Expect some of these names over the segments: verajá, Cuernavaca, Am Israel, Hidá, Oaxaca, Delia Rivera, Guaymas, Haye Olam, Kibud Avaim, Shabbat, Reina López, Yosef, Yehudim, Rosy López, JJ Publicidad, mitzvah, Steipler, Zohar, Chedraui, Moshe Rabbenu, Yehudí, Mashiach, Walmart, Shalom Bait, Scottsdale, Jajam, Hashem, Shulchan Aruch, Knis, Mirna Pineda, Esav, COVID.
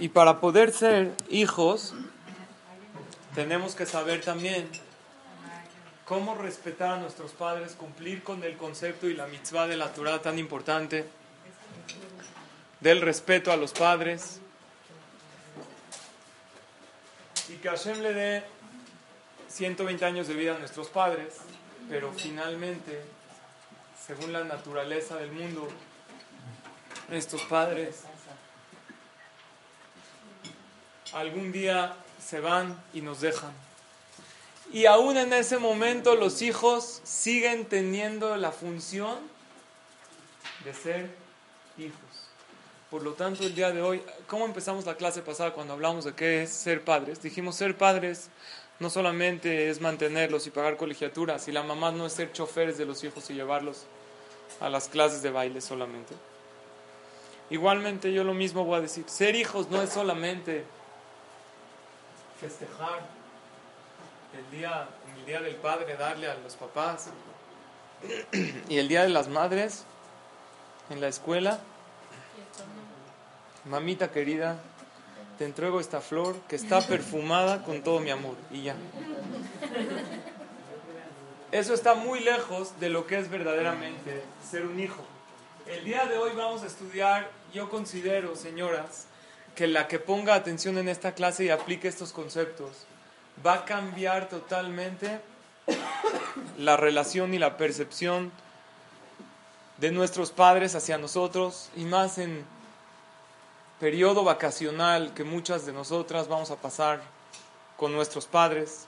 Y para poder ser hijos, tenemos que saber también cómo respetar a nuestros padres, cumplir con el concepto y la mitzvah de la Torah tan importante, del respeto a los padres, y que Hashem le dé 120 años de vida a nuestros padres, pero finalmente, según la naturaleza del mundo, estos padres algún día se van y nos dejan. Y aún en ese momento los hijos siguen teniendo la función de ser hijos. Por lo tanto, el día de hoy, ¿cómo empezamos la clase pasada cuando hablamos de qué es ser padres? Dijimos, ser padres no solamente es mantenerlos y pagar colegiaturas, y la mamá no es ser choferes de los hijos y llevarlos a las clases de baile solamente. Igualmente, yo lo mismo voy a decir, ser hijos no es solamente festejar el día del padre, darle a los papás, y el día de las madres en la escuela, mamita querida, te entrego esta flor que está perfumada con todo mi amor, y ya. Eso está muy lejos de lo que es verdaderamente ser un hijo. El día de hoy vamos a estudiar, yo considero, señoras, que la que ponga atención en esta clase y aplique estos conceptos va a cambiar totalmente la relación y la percepción de nuestros padres hacia nosotros, y más en periodo vacacional que muchas de nosotras vamos a pasar con nuestros padres.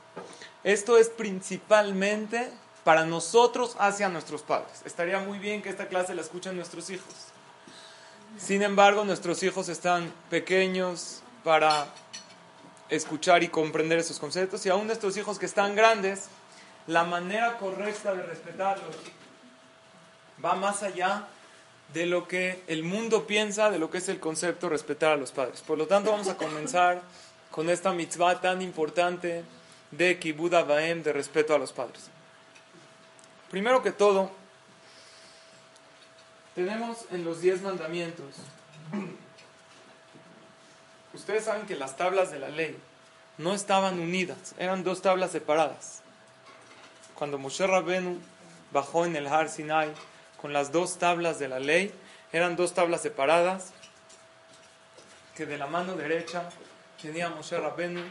Esto es principalmente para nosotros hacia nuestros padres. Estaría muy bien que esta clase la escuchen nuestros hijos. Sin embargo, nuestros hijos están pequeños para escuchar y comprender esos conceptos, y aún nuestros hijos que están grandes, la manera correcta de respetarlos va más allá de lo que el mundo piensa, de lo que es el concepto respetar a los padres. Por lo tanto, vamos a comenzar con esta mitzvah tan importante de Kibud Avaim, de respeto a los padres. Primero que todo, tenemos en los 10 mandamientos. Ustedes saben que las tablas de la ley no estaban unidas, eran dos tablas separadas. Cuando Moshe Rabbenu bajó en el Har Sinai con las dos tablas de la ley, eran dos tablas separadas, que de la mano derecha tenía Moshe Rabbenu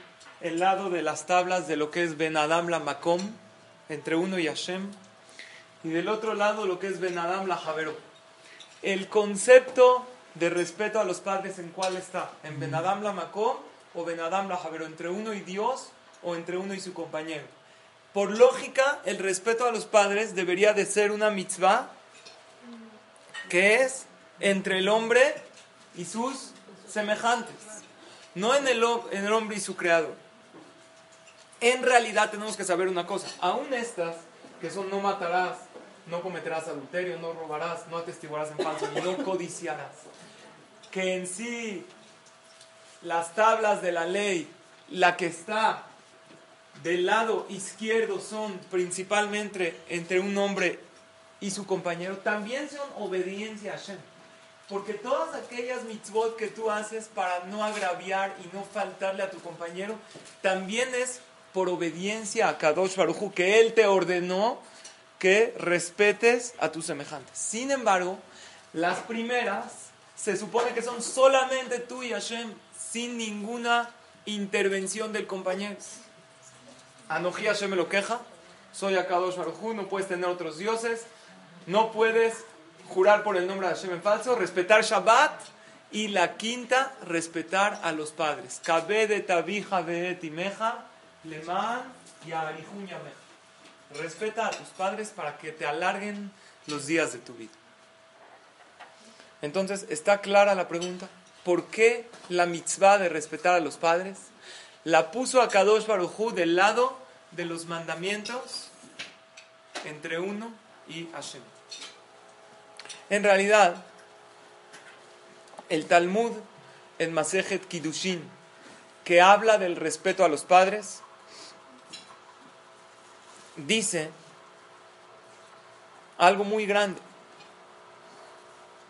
el lado de las tablas de lo que es Ben Adam la Makom, entre uno y Hashem, y del otro lado lo que es Ben Adam la Javeró. El concepto de respeto a los padres, ¿en cuál está? ¿En Ben Adam la Makom o Ben Adam la Javeró? ¿Entre uno y Dios o entre uno y su compañero? Por lógica, el respeto a los padres debería de ser una mitzvah que es entre el hombre y sus semejantes, no en el hombre y su creador. En realidad tenemos que saber una cosa, aún estas que son no matarás, no cometerás adulterio, no robarás, no atestiguarás en falso, y no codiciarás. Que en sí, las tablas de la ley, la que está del lado izquierdo son principalmente entre un hombre y su compañero, también son obediencia a Hashem. Porque todas aquellas mitzvot que tú haces para no agraviar y no faltarle a tu compañero, también es por obediencia a Kadosh Baruj Hu, que él te ordenó que respetes a tus semejantes. Sin embargo, las primeras se supone que son solamente tú y Hashem, sin ninguna intervención del compañero. Anoji Hashem me lo queja, soy Akadosh Baruj Hu, no puedes tener otros dioses, no puedes jurar por el nombre de Hashem en falso, respetar Shabbat, y la quinta, respetar a los padres. Kabed et abija veet imeja, leman yaarihun yameja. Respeta a tus padres para que te alarguen los días de tu vida. Entonces, está clara la pregunta. ¿Por qué la mitzvah de respetar a los padres la puso a Kadosh Baruj Hu del lado de los mandamientos entre uno y Hashem? En realidad, el Talmud en Masechet Kiddushin, que habla del respeto a los padres, dice algo muy grande.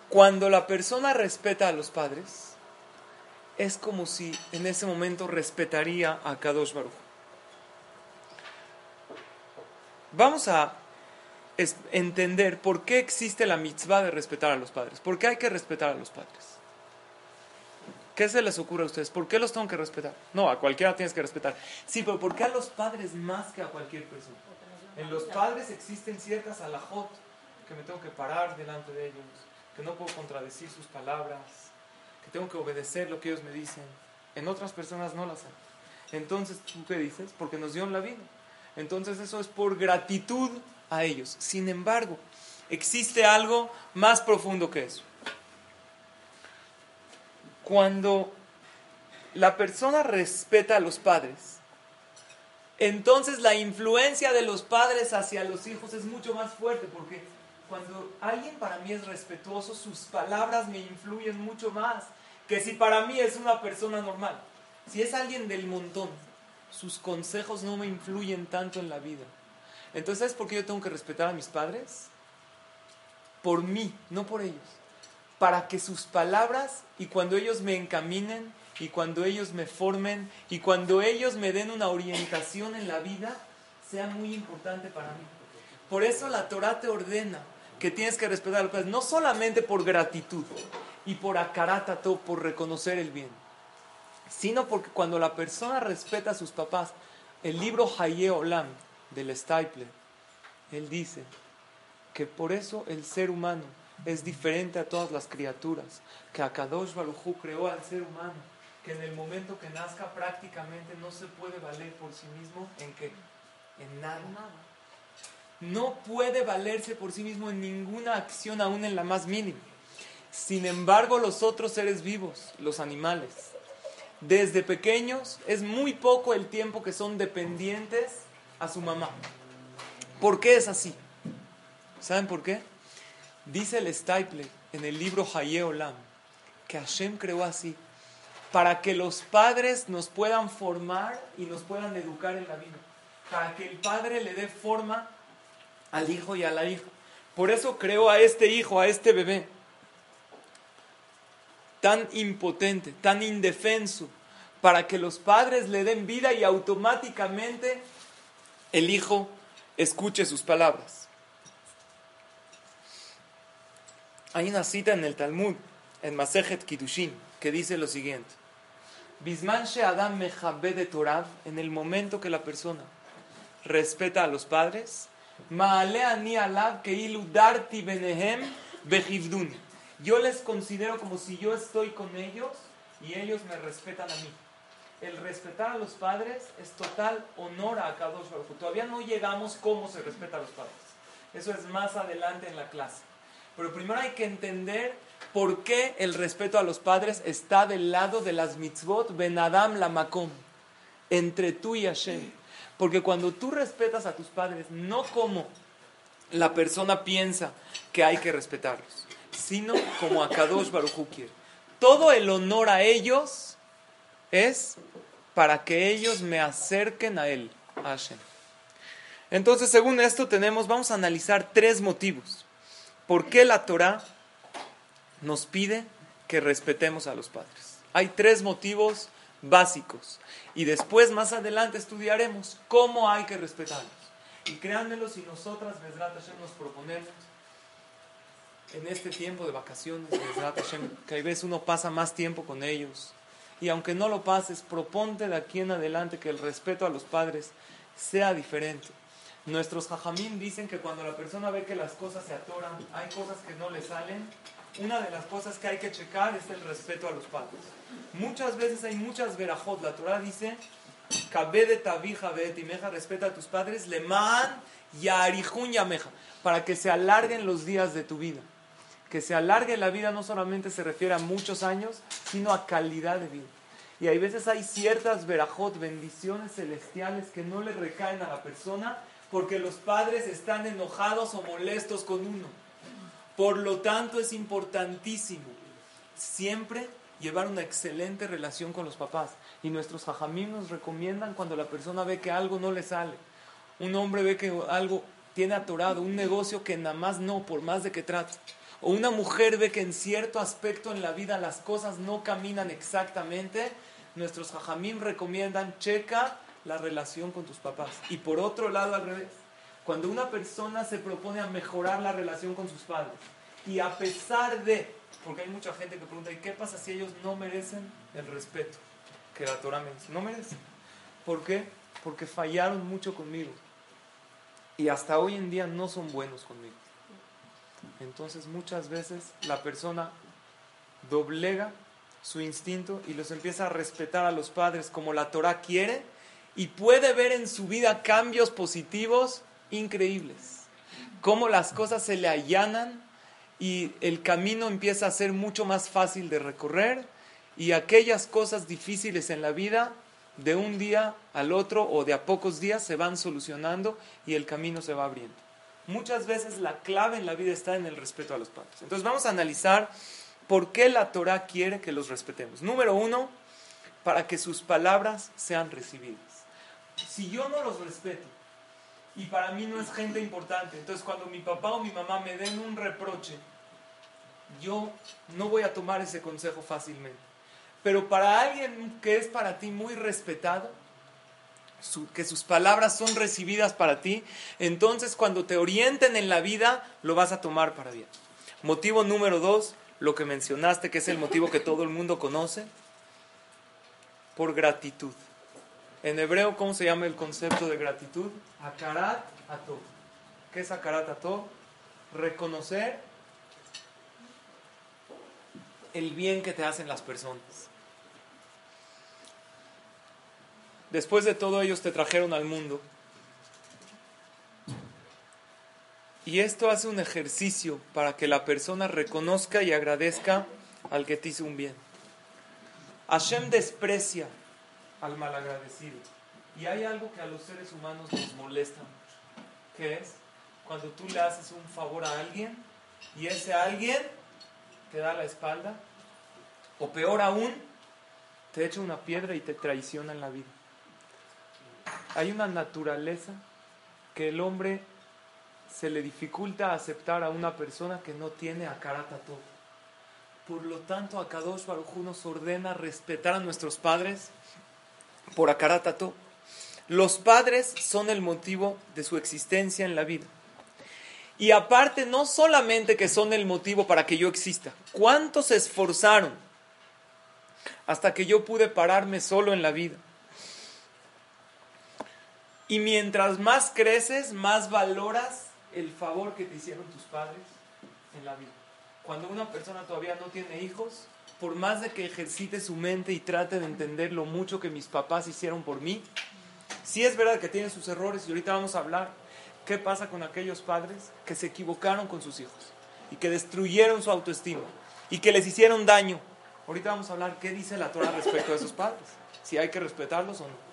Cuando la persona respeta a los padres, es como si en ese momento respetaría a Kadosh Baruj Hu. Vamos a entender por qué existe la mitzvah de respetar a los padres. ¿Por qué hay que respetar a los padres? ¿Qué se les ocurre a ustedes? ¿Por qué los tengo que respetar? No, a cualquiera tienes que respetar. Sí, pero ¿por qué a los padres más que a cualquier persona? En los padres existen ciertas alajot, que me tengo que parar delante de ellos, que no puedo contradecir sus palabras, que tengo que obedecer lo que ellos me dicen. En otras personas no las hay. Entonces, ¿tú qué dices? Porque nos dieron la vida. Entonces eso es por gratitud a ellos. Sin embargo, existe algo más profundo que eso. Cuando la persona respeta a los padres, entonces la influencia de los padres hacia los hijos es mucho más fuerte, porque cuando alguien para mí es respetuoso, sus palabras me influyen mucho más que si para mí es una persona normal. Si es alguien del montón, sus consejos no me influyen tanto en la vida. Entonces, ¿sabes por qué yo tengo que respetar a mis padres? Por mí, no por ellos. Para que sus palabras, y cuando ellos me encaminen, y cuando ellos me formen, y cuando ellos me den una orientación en la vida, sea muy importante para mí. Por eso la Torah te ordena que tienes que respetar a los padres, no solamente por gratitud y por akarat ato, por reconocer el bien, sino porque cuando la persona respeta a sus papás, el libro Haye Olam del Steipler, él dice que por eso el ser humano es diferente a todas las criaturas, que Akadosh Baruj Hu creó al ser humano, que en el momento que nazca prácticamente no se puede valer por sí mismo, ¿en qué? En nada. No puede valerse por sí mismo en ninguna acción, aún en la más mínima. Sin embargo, los otros seres vivos, los animales, desde pequeños es muy poco el tiempo que son dependientes a su mamá. ¿Por qué es así? ¿Saben por qué? Dice el Steipler en el libro Haye Olam que Hashem creó así para que los padres nos puedan formar y nos puedan educar en la vida, para que el padre le dé forma al hijo y a la hija. Por eso creó a este hijo, a este bebé tan impotente, tan indefenso, para que los padres le den vida y automáticamente el hijo escuche sus palabras. Hay una cita en el Talmud, en Masechet Kiddushin, que dice lo siguiente: Bisman she'adam mechabed et horav, en el momento que la persona respeta a los padres, ma'ale ani alav keilu darti benehem bechivdun. Yo les considero como si yo estoy con ellos y ellos me respetan a mí. El respetar a los padres es total honor a Kadosh Baruj Hu. Todavía no llegamos cómo se respeta a los padres. Eso es más adelante en la clase. Pero primero hay que entender por qué el respeto a los padres está del lado de las mitzvot ben adam la makom, entre tú y Hashem. Porque cuando tú respetas a tus padres, no como la persona piensa que hay que respetarlos, sino como a Kadosh Baruj Hu quiere. Todo el honor a ellos es para que ellos me acerquen a él, a Hashem. Entonces, según esto vamos a analizar tres motivos. ¿Por qué la Torah nos pide que respetemos a los padres? Hay tres motivos básicos. Y después, más adelante, estudiaremos cómo hay que respetarlos. Y créanmelo, si nosotras, Bezrat Hashem, nos proponemos en este tiempo de vacaciones, Bezrat Hashem, que hay veces uno pasa más tiempo con ellos, y aunque no lo pases, proponte de aquí en adelante que el respeto a los padres sea diferente. Nuestros Jajamim dicen que cuando la persona ve que las cosas se atoran, hay cosas que no le salen, una de las cosas que hay que checar es el respeto a los padres. Muchas veces hay muchas verajot. La Torah dice, respeta a tus padres, leman yarihun yameja, para que se alarguen los días de tu vida. Que se alargue la vida no solamente se refiere a muchos años, sino a calidad de vida. Y hay veces hay ciertas verajot, bendiciones celestiales que no le recaen a la persona, porque los padres están enojados o molestos con uno. Por lo tanto, es importantísimo siempre llevar una excelente relación con los papás. Y nuestros jajamim nos recomiendan cuando la persona ve que algo no le sale. Un hombre ve que algo tiene atorado, un negocio que nada más no, por más de que trate. o una mujer ve que en cierto aspecto en la vida las cosas no caminan exactamente, nuestros Jajamim recomiendan, checa la relación con tus papás. Y por otro lado, al revés, cuando una persona se propone a mejorar la relación con sus padres, y a pesar de, porque hay mucha gente que pregunta, ¿y qué pasa si ellos no merecen el respeto que la Torah me dice? No merecen. ¿Por qué? Porque fallaron mucho conmigo. Y hasta hoy en día no son buenos conmigo. Entonces muchas veces la persona doblega su instinto y los empieza a respetar a los padres como la Torah quiere, y puede ver en su vida cambios positivos increíbles. Cómo las cosas se le allanan y el camino empieza a ser mucho más fácil de recorrer, y aquellas cosas difíciles en la vida de un día al otro o de a pocos días se van solucionando y el camino se va abriendo. Muchas veces la clave en la vida está en el respeto a los padres. Entonces vamos a analizar por qué la Torah quiere que los respetemos. Número uno, para que sus palabras sean recibidas. Si yo no los respeto y para mí no es gente importante, entonces cuando mi papá o mi mamá me den un reproche, yo no voy a tomar ese consejo fácilmente. Pero para alguien que es para ti muy respetado, que sus palabras son recibidas para ti, entonces cuando te orienten en la vida, lo vas a tomar para bien. Motivo número dos, lo que mencionaste, que es el motivo que todo el mundo conoce, por gratitud. En hebreo, ¿cómo se llama el concepto de gratitud? Akarat ato. ¿Qué es akarat ato? Reconocer el bien que te hacen las personas. Después de todo, ellos te trajeron al mundo. Y esto hace un ejercicio para que la persona reconozca y agradezca al que te hizo un bien. Hashem desprecia al malagradecido. Y hay algo que a los seres humanos nos molesta mucho, que es cuando tú le haces un favor a alguien y ese alguien te da la espalda, o peor aún, te echa una piedra y te traiciona en la vida. Hay una naturaleza que el hombre se le dificulta aceptar a una persona que no tiene akarat ato. Por lo tanto, a Kadosh Baruj Hu nos ordena respetar a nuestros padres por akarat ato. Los padres son el motivo de su existencia en la vida. Y aparte, no solamente que son el motivo para que yo exista. ¿Cuántos se esforzaron hasta que yo pude pararme solo en la vida? Y mientras más creces, más valoras el favor que te hicieron tus padres en la vida. Cuando una persona todavía no tiene hijos, por más de que ejercite su mente y trate de entender lo mucho que mis papás hicieron por mí, sí es verdad que tienen sus errores, y ahorita vamos a hablar qué pasa con aquellos padres que se equivocaron con sus hijos y que destruyeron su autoestima y que les hicieron daño. Ahorita vamos a hablar qué dice la Torah respecto a esos padres, si hay que respetarlos o no.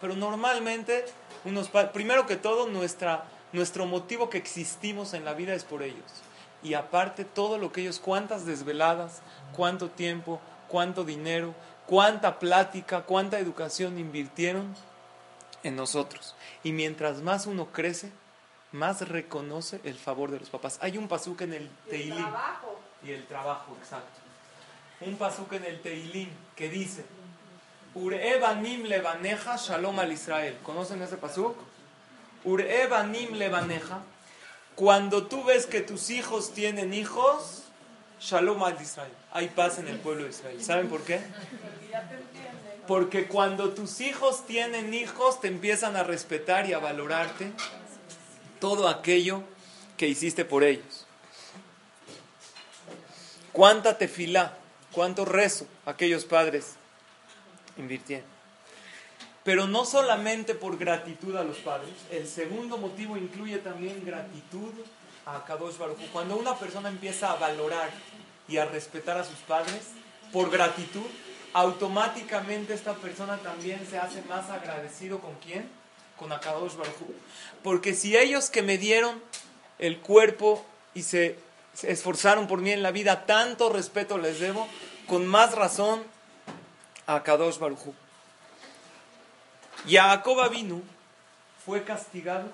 Pero normalmente, primero que todo, nuestro motivo que existimos en la vida es por ellos. Y aparte, todo lo que ellos, cuántas desveladas, cuánto tiempo, cuánto dinero, cuánta plática, cuánta educación invirtieron en nosotros. Y mientras más uno crece, más reconoce el favor de los papás. Hay un pasuque en el Tehilim. Y el trabajo, exacto. Un pasuque en el Tehilim que dice: Urebanim levaneja, shalom al Israel. ¿Conocen ese pasuk? Urebanim levaneja. Cuando tú ves que tus hijos tienen hijos, shalom al Israel. Hay paz en el pueblo de Israel. ¿Saben por qué? Porque cuando tus hijos tienen hijos, te empiezan a respetar y a valorarte todo aquello que hiciste por ellos. Cuánta tefilá, cuánto rezo aquellos padres invirtieron. Pero no solamente por gratitud a los padres, el segundo motivo incluye también gratitud a Kadosh Baruj Hu. Cuando una persona empieza a valorar y a respetar a sus padres por gratitud, automáticamente esta persona también se hace más agradecido. ¿Con quién? Con Kadosh Baruj Hu. Porque si ellos que me dieron el cuerpo y se esforzaron por mí en la vida, tanto respeto les debo, con más razón a Kadosh Baruj Hu. Yaacov Avinu fue castigado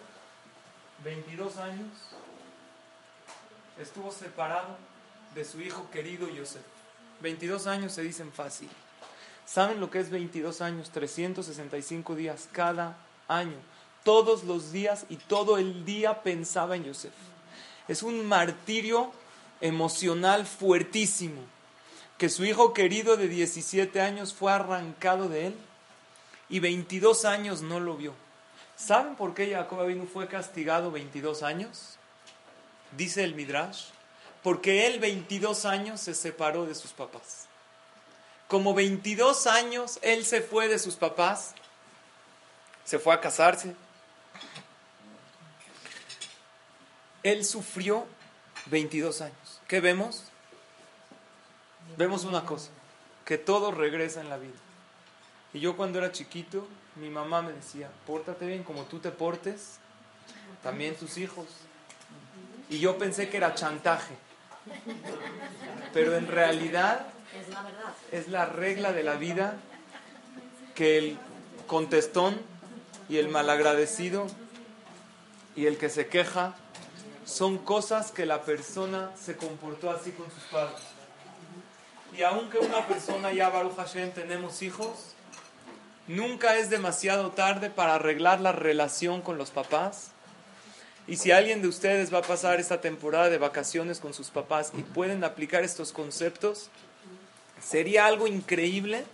22 años, estuvo separado de su hijo querido Yosef. 22 años se dicen fácil. ¿Saben lo que es 22 años? 365 días cada año. Todos los días y todo el día pensaba en Yosef. Es un martirio emocional fuertísimo. Que su hijo querido de 17 años fue arrancado de él y 22 años no lo vio. ¿Saben por qué Yaacov Avinu fue castigado 22 años? Dice el Midrash, porque él 22 años se separó de sus papás. Como 22 años él se fue de sus papás, se fue a casarse. Él sufrió 22 años. ¿Qué vemos? Vemos una cosa, que todo regresa en la vida. Y yo cuando era chiquito, mi mamá me decía, pórtate bien como tú te portes, también tus hijos. Y yo pensé que era chantaje, pero en realidad es la regla de la vida, que el contestón y el malagradecido y el que se queja son cosas que la persona se comportó así con sus padres. Y aunque una persona ya, Baruch Hashem, tenemos hijos, nunca es demasiado tarde para arreglar la relación con los papás. Y si alguien de ustedes va a pasar esta temporada de vacaciones con sus papás y pueden aplicar estos conceptos, sería algo increíble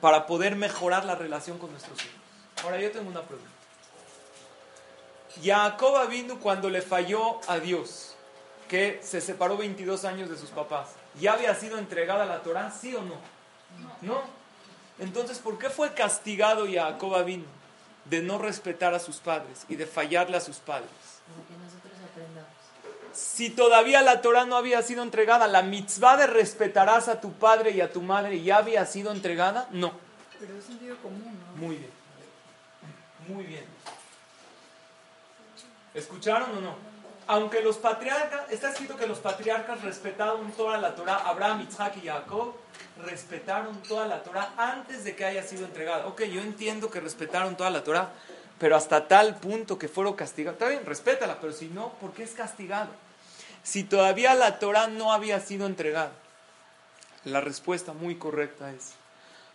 para poder mejorar la relación con nuestros hijos. Ahora yo tengo una pregunta. Yaacov Avinu, cuando le falló a Dios, que se separó 22 años de sus papás, ¿ya había sido entregada la Torah? ¿Sí o no? No. Entonces, ¿por qué fue castigado Yaacov Avinu de no respetar a sus padres y de fallarle a sus padres? Porque nosotros aprendamos. Si todavía la Torah no había sido entregada, ¿la mitzvah de respetarás a tu padre y a tu madre ya había sido entregada? No. Pero es sentido común, ¿no? Muy bien. Muy bien. ¿Escucharon o no? Aunque los patriarcas, está escrito que los patriarcas respetaron toda la Torah, Abraham, Isaac y Jacob respetaron toda la Torah antes de que haya sido entregada. Ok, yo entiendo que respetaron toda la Torah, pero hasta tal punto que fueron castigados. Está bien, respétala, pero si no, ¿por qué es castigado? Si todavía la Torah no había sido entregada. La respuesta muy correcta es,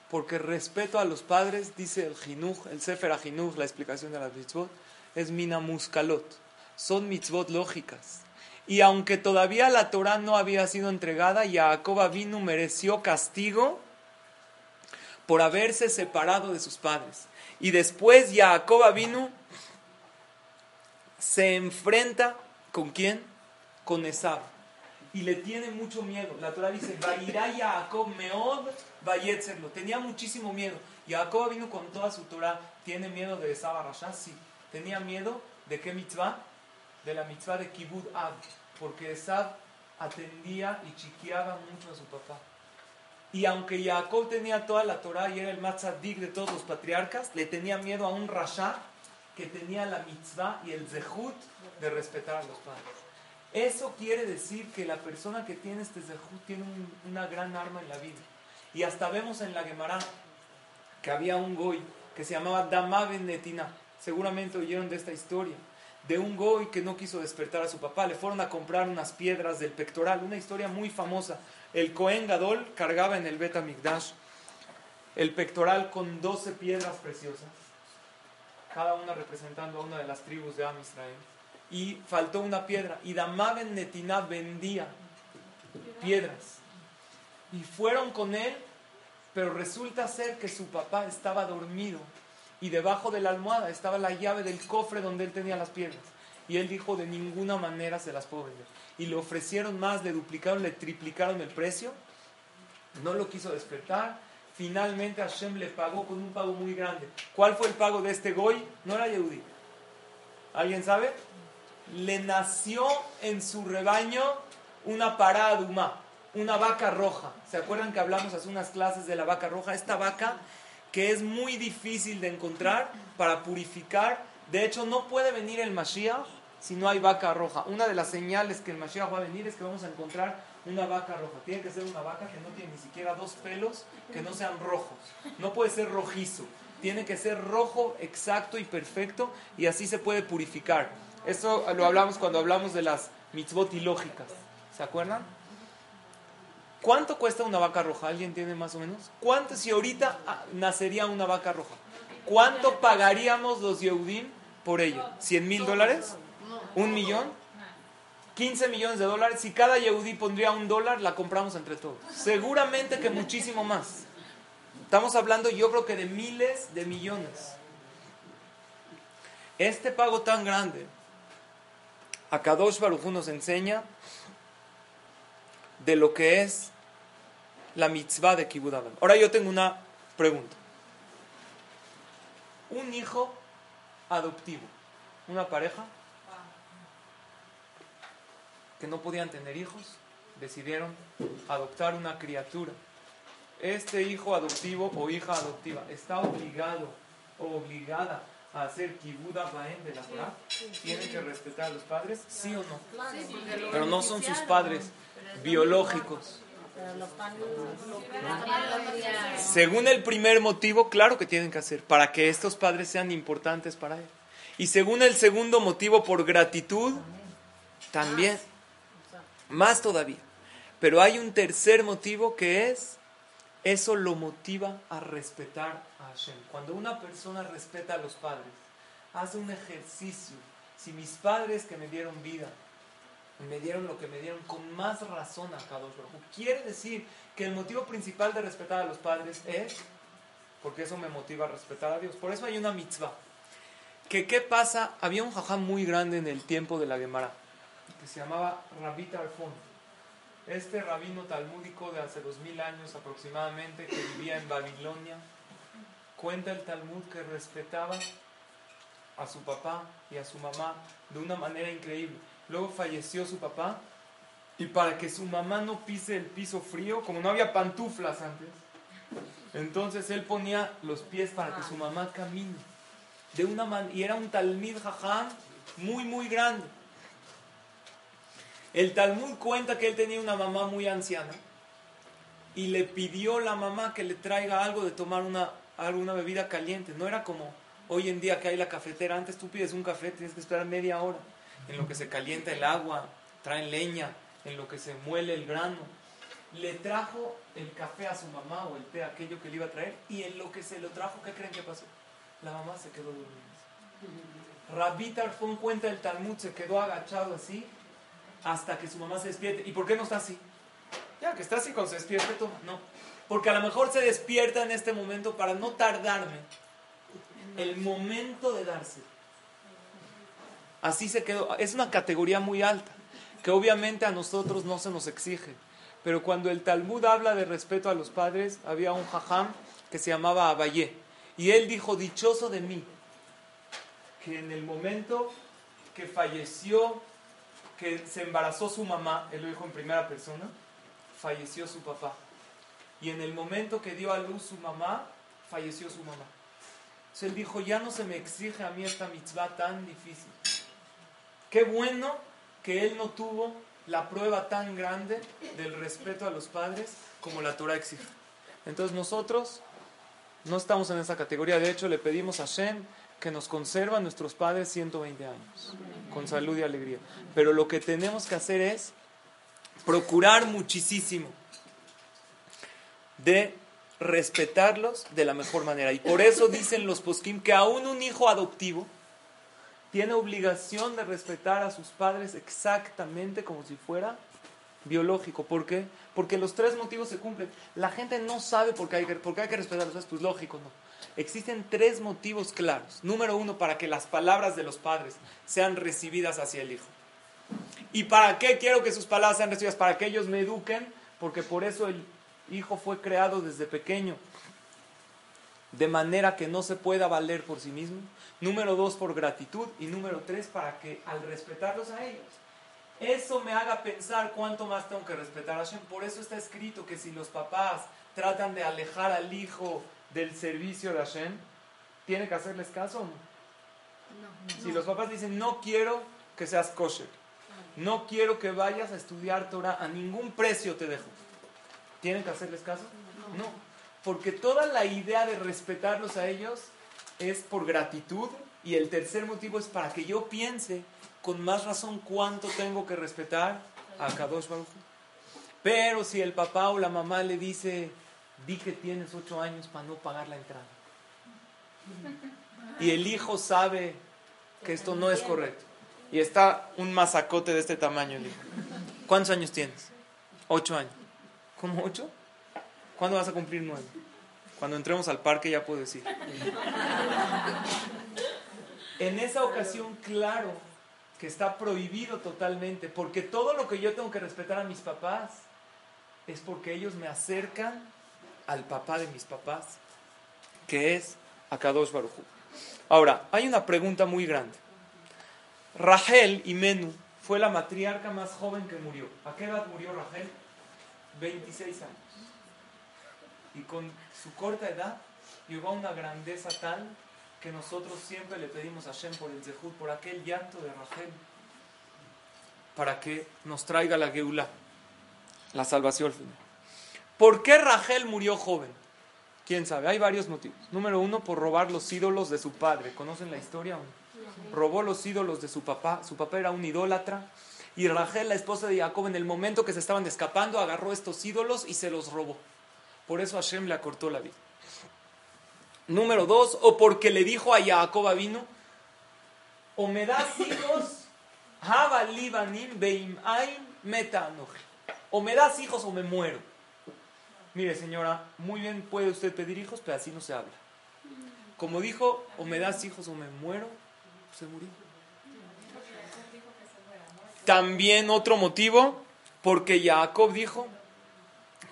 porque respeto a los padres, dice el Jinuj, el Sefer HaJinuj, la explicación de las mitzvot, es minamuskalot. Son mitzvot lógicas. Y aunque todavía la Torah no había sido entregada, Yaacov Avinu mereció castigo por haberse separado de sus padres. Y después Yaacov Avinu se enfrenta, ¿con quién? Con Esav. Y le tiene mucho miedo. La Torah dice, Vayirá Yaacov meod vayetzerlo. Tenía muchísimo miedo. Yaacov Avinu con toda su Torah, ¿tiene miedo de Esav a Rasha? Sí. ¿Tenía miedo de qué mitzvah? De la mitzvah de Kibud Av, porque Esav atendía y chiqueaba mucho a su papá. Y aunque Yaacov tenía toda la Torah y era el más tzadik de todos los patriarcas, le tenía miedo a un rasha que tenía la mitzvah y el zehut de respetar a los padres. Eso quiere decir que la persona que tiene este zehut tiene una gran arma en la vida. Y hasta vemos en la Gemara que había un Goy que se llamaba Dama ben Netina. Seguramente oyeron de esta historia. De un goy que no quiso despertar a su papá, le fueron a comprar unas piedras del pectoral, una historia muy famosa. El Cohen Gadol cargaba en el Bet Hamikdash el pectoral con 12 piedras preciosas, cada una representando a una de las tribus de Am Israel, y faltó una piedra, y Dama ben Netina vendía piedras, y fueron con él, pero resulta ser que su papá estaba dormido, y debajo de la almohada estaba la llave del cofre donde él tenía las piedras. Y él dijo, de ninguna manera se las puedo vender. Y le ofrecieron más, le duplicaron, le triplicaron el precio. No lo quiso despertar. Finalmente Hashem le pagó con un pago muy grande. ¿Cuál fue el pago de este Goy? No era Yehudí. ¿Alguien sabe? Le nació en su rebaño una pará adumá, una vaca roja. ¿Se acuerdan que hablamos hace unas clases de la vaca roja? Esta vaca que es muy difícil de encontrar para purificar. De hecho, no puede venir el Mashiach si no hay vaca roja. Una de las señales que el Mashiach va a venir es que vamos a encontrar una vaca roja. Tiene que ser una vaca que no tiene ni siquiera dos pelos, que no sean rojos. No puede ser rojizo. Tiene que ser rojo, exacto y perfecto, y así se puede purificar. Eso lo hablamos cuando hablamos de las mitzvot ilógicas. ¿Se acuerdan? ¿Cuánto cuesta una vaca roja? ¿Alguien tiene más o menos? ¿Cuánto, si ahorita nacería una vaca roja, cuánto pagaríamos los Yehudim por ello? ¿$100,000? ¿$1,000,000? $15 millones. Si cada Yehudí pondría $1, la compramos entre todos. Seguramente que muchísimo más. Estamos hablando, yo creo que de miles de millones. Este pago tan grande, a Kadosh Baruj Hu nos enseña de lo que es la mitzvah de Kibud Haim. Ahora yo tengo una pregunta. Un hijo adoptivo, una pareja que no podían tener hijos, decidieron adoptar una criatura. Este hijo adoptivo o hija adoptiva está obligado o obligada a hacer Kibud Haim de la Torah. ¿Tienen que respetar a los padres? ¿Sí o no? Pero no son sus padres biológicos. ¿No? Según el primer motivo, claro que tienen que hacer, para que estos padres sean importantes para él. Y según el segundo motivo, por gratitud, también. Más todavía. Pero hay un tercer motivo que es, eso lo motiva a respetar a Hashem. Cuando una persona respeta a los padres, hace un ejercicio. Si mis padres que me dieron vida, me dieron lo que me dieron, con más razón a Kadosh Baruj Hu. Quiere decir que el motivo principal de respetar a los padres es porque eso me motiva a respetar a Dios. Por eso hay una mitzvah. ¿Qué pasa? Había un jajam muy grande en el tiempo de la Gemara que se llamaba Rabí Tarfón. Este rabino talmúdico de hace 2000 años aproximadamente, que vivía en Babilonia, cuenta el Talmud que respetaba a su papá y a su mamá de una manera increíble. Luego falleció su papá, y para que su mamá no pise el piso frío, como no había pantuflas antes, entonces él ponía los pies para que su mamá camine. De una y era un talmid jajam muy muy grande. El Talmud cuenta que él tenía una mamá muy anciana, y le pidió la mamá que le traiga algo de tomar, alguna bebida caliente. No era como hoy en día que hay la cafetera. Antes tú pides un café, tienes que esperar media hora en lo que se calienta el agua, traen leña, en lo que se muele el grano. Le trajo el café a su mamá, o el té, aquello que le iba a traer, y en lo que se lo trajo, ¿qué creen que pasó? La mamá se quedó dormida. Rabí Tarfón cuenta el Talmud, se quedó agachado así hasta que su mamá se despierte. ¿Y por qué no está así? Ya que está así, cuando se despierte, toma. No, porque a lo mejor se despierta en este momento para no tardarme el momento de darse. Así se quedó. Es una categoría muy alta, que obviamente a nosotros no se nos exige. Pero cuando el Talmud habla de respeto a los padres, había un jajam que se llamaba Abayé, y él dijo: dichoso de mí, que en el momento que falleció, que se embarazó su mamá, él lo dijo en primera persona, falleció su papá. Y en el momento que dio a luz su mamá, falleció su mamá. Entonces él dijo: ya no se me exige a mí esta mitzvah tan difícil. Qué bueno que él no tuvo la prueba tan grande del respeto a los padres como la Torah exige. Entonces nosotros no estamos en esa categoría. De hecho, le pedimos a Hashem que nos conserva a nuestros padres 120 años, con salud y alegría. Pero lo que tenemos que hacer es procurar muchísimo de respetarlos de la mejor manera. Y por eso dicen los poskim que aún un hijo adoptivo tiene obligación de respetar a sus padres exactamente como si fuera biológico. ¿Por qué? Porque los tres motivos se cumplen. La gente no sabe por qué hay que respetarlos. Pues lógico, no. Existen tres motivos claros. Número uno, para que las palabras de los padres sean recibidas hacia el hijo. ¿Y para qué quiero que sus palabras sean recibidas? Para que ellos me eduquen, porque por eso el hijo fue creado desde pequeño, de manera que no se pueda valer por sí mismo. Número dos, por gratitud. Y número tres, para que al respetarlos a ellos, eso me haga pensar cuánto más tengo que respetar a Hashem. Por eso está escrito que si los papás tratan de alejar al hijo del servicio de Hashem, ¿tiene que hacerles caso o no? No. Si los papás dicen: no quiero que seas kosher, no quiero que vayas a estudiar Torah, a ningún precio te dejo, ¿tienen que hacerles caso? No. Porque toda la idea de respetarlos a ellos es por gratitud, y el tercer motivo es para que yo piense con más razón cuánto tengo que respetar a Kadosh Baruj Hu. Pero si el papá o la mamá le dice, di que tienes 8 años para no pagar la entrada, y el hijo sabe que esto no es correcto, y está un masacote de este tamaño el hijo. ¿Cuántos años tienes? 8 años. ¿Cómo 8? ¿Cuándo vas a cumplir 9? Cuando entremos al parque ya puedo decir. En esa ocasión, claro que está prohibido totalmente, porque todo lo que yo tengo que respetar a mis papás es porque ellos me acercan al papá de mis papás, que es a Kadosh Baruj Hu. Ahora, hay una pregunta muy grande. Rajel Imenu fue la matriarca más joven que murió. ¿A qué edad murió Rajel? 26 años. Y con su corta edad llegó a una grandeza tal que nosotros siempre le pedimos a Hashem por el Zehut, por aquel llanto de Rajel, para que nos traiga la Geulá, la salvación al final. ¿Por qué Rajel murió joven? ¿Quién sabe? Hay varios motivos. Número uno, por robar los ídolos de su padre. ¿Conocen la historia? Robó los ídolos de su papá. Su papá era un idólatra. Y Rajel, la esposa de Yaacov, en el momento que se estaban escapando, agarró estos ídolos y se los robó. Por eso Hashem le acortó la vida. Número 2, o porque le dijo a Yaacov Avinu, o me das hijos, o me das hijos o me muero. Mire, señora, muy bien puede usted pedir hijos, pero así no se habla. Como dijo, o me das hijos o me muero, se murió. También otro motivo, porque Yaacov dijo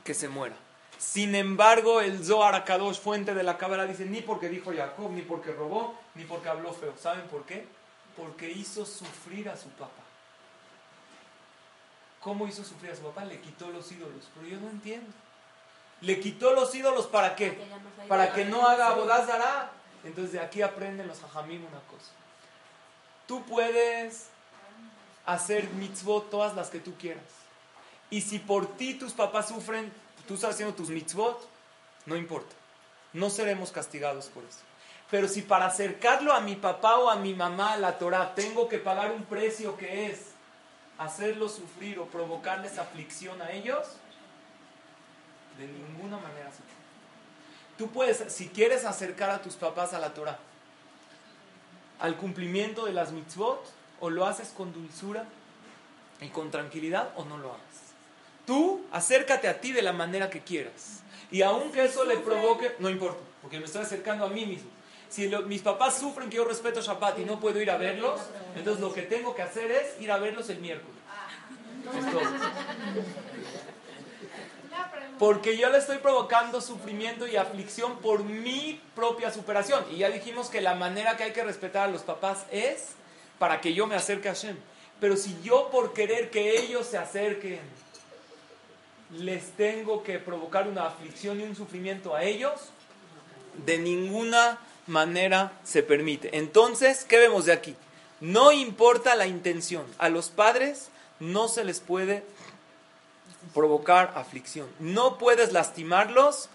que se muera. Sin embargo, el Zohar Kadosh, fuente de la Cábala, dice, ni porque dijo Yaacov, ni porque robó, ni porque habló feo. ¿Saben por qué? Porque hizo sufrir a su papá. ¿Cómo hizo sufrir a su papá? Le quitó los ídolos. Pero yo no entiendo. ¿Le quitó los ídolos para qué? Para que no haga abodá zará. Entonces, de aquí aprenden los Jajamim una cosa. Tú puedes hacer mitzvot todas las que tú quieras. Y si por ti tus papás sufren, tú estás haciendo tus mitzvot, no importa. No seremos castigados por eso. Pero si para acercarlo a mi papá o a mi mamá, a la Torah, tengo que pagar un precio que es hacerlos sufrir o provocarles aflicción a ellos, de ninguna manera se puede. Tú puedes, si quieres acercar a tus papás a la Torah, al cumplimiento de las mitzvot, o lo haces con dulzura y con tranquilidad, o no lo hagas. Tú acércate a ti de la manera que quieras. Y aunque eso le provoque, no importa, porque me estoy acercando a mí mismo. Si mis papás sufren que yo respeto Shabbat y no puedo ir a verlos, entonces lo que tengo que hacer es ir a verlos el miércoles. Porque yo le estoy provocando sufrimiento y aflicción por mi propia superación. Y ya dijimos que la manera que hay que respetar a los papás es para que yo me acerque a Hashem. Pero si yo por querer que ellos se acerquen les tengo que provocar una aflicción y un sufrimiento a ellos, de ninguna manera se permite. Entonces, ¿qué vemos de aquí? No importa la intención. A los padres no se les puede provocar aflicción. No puedes lastimarlos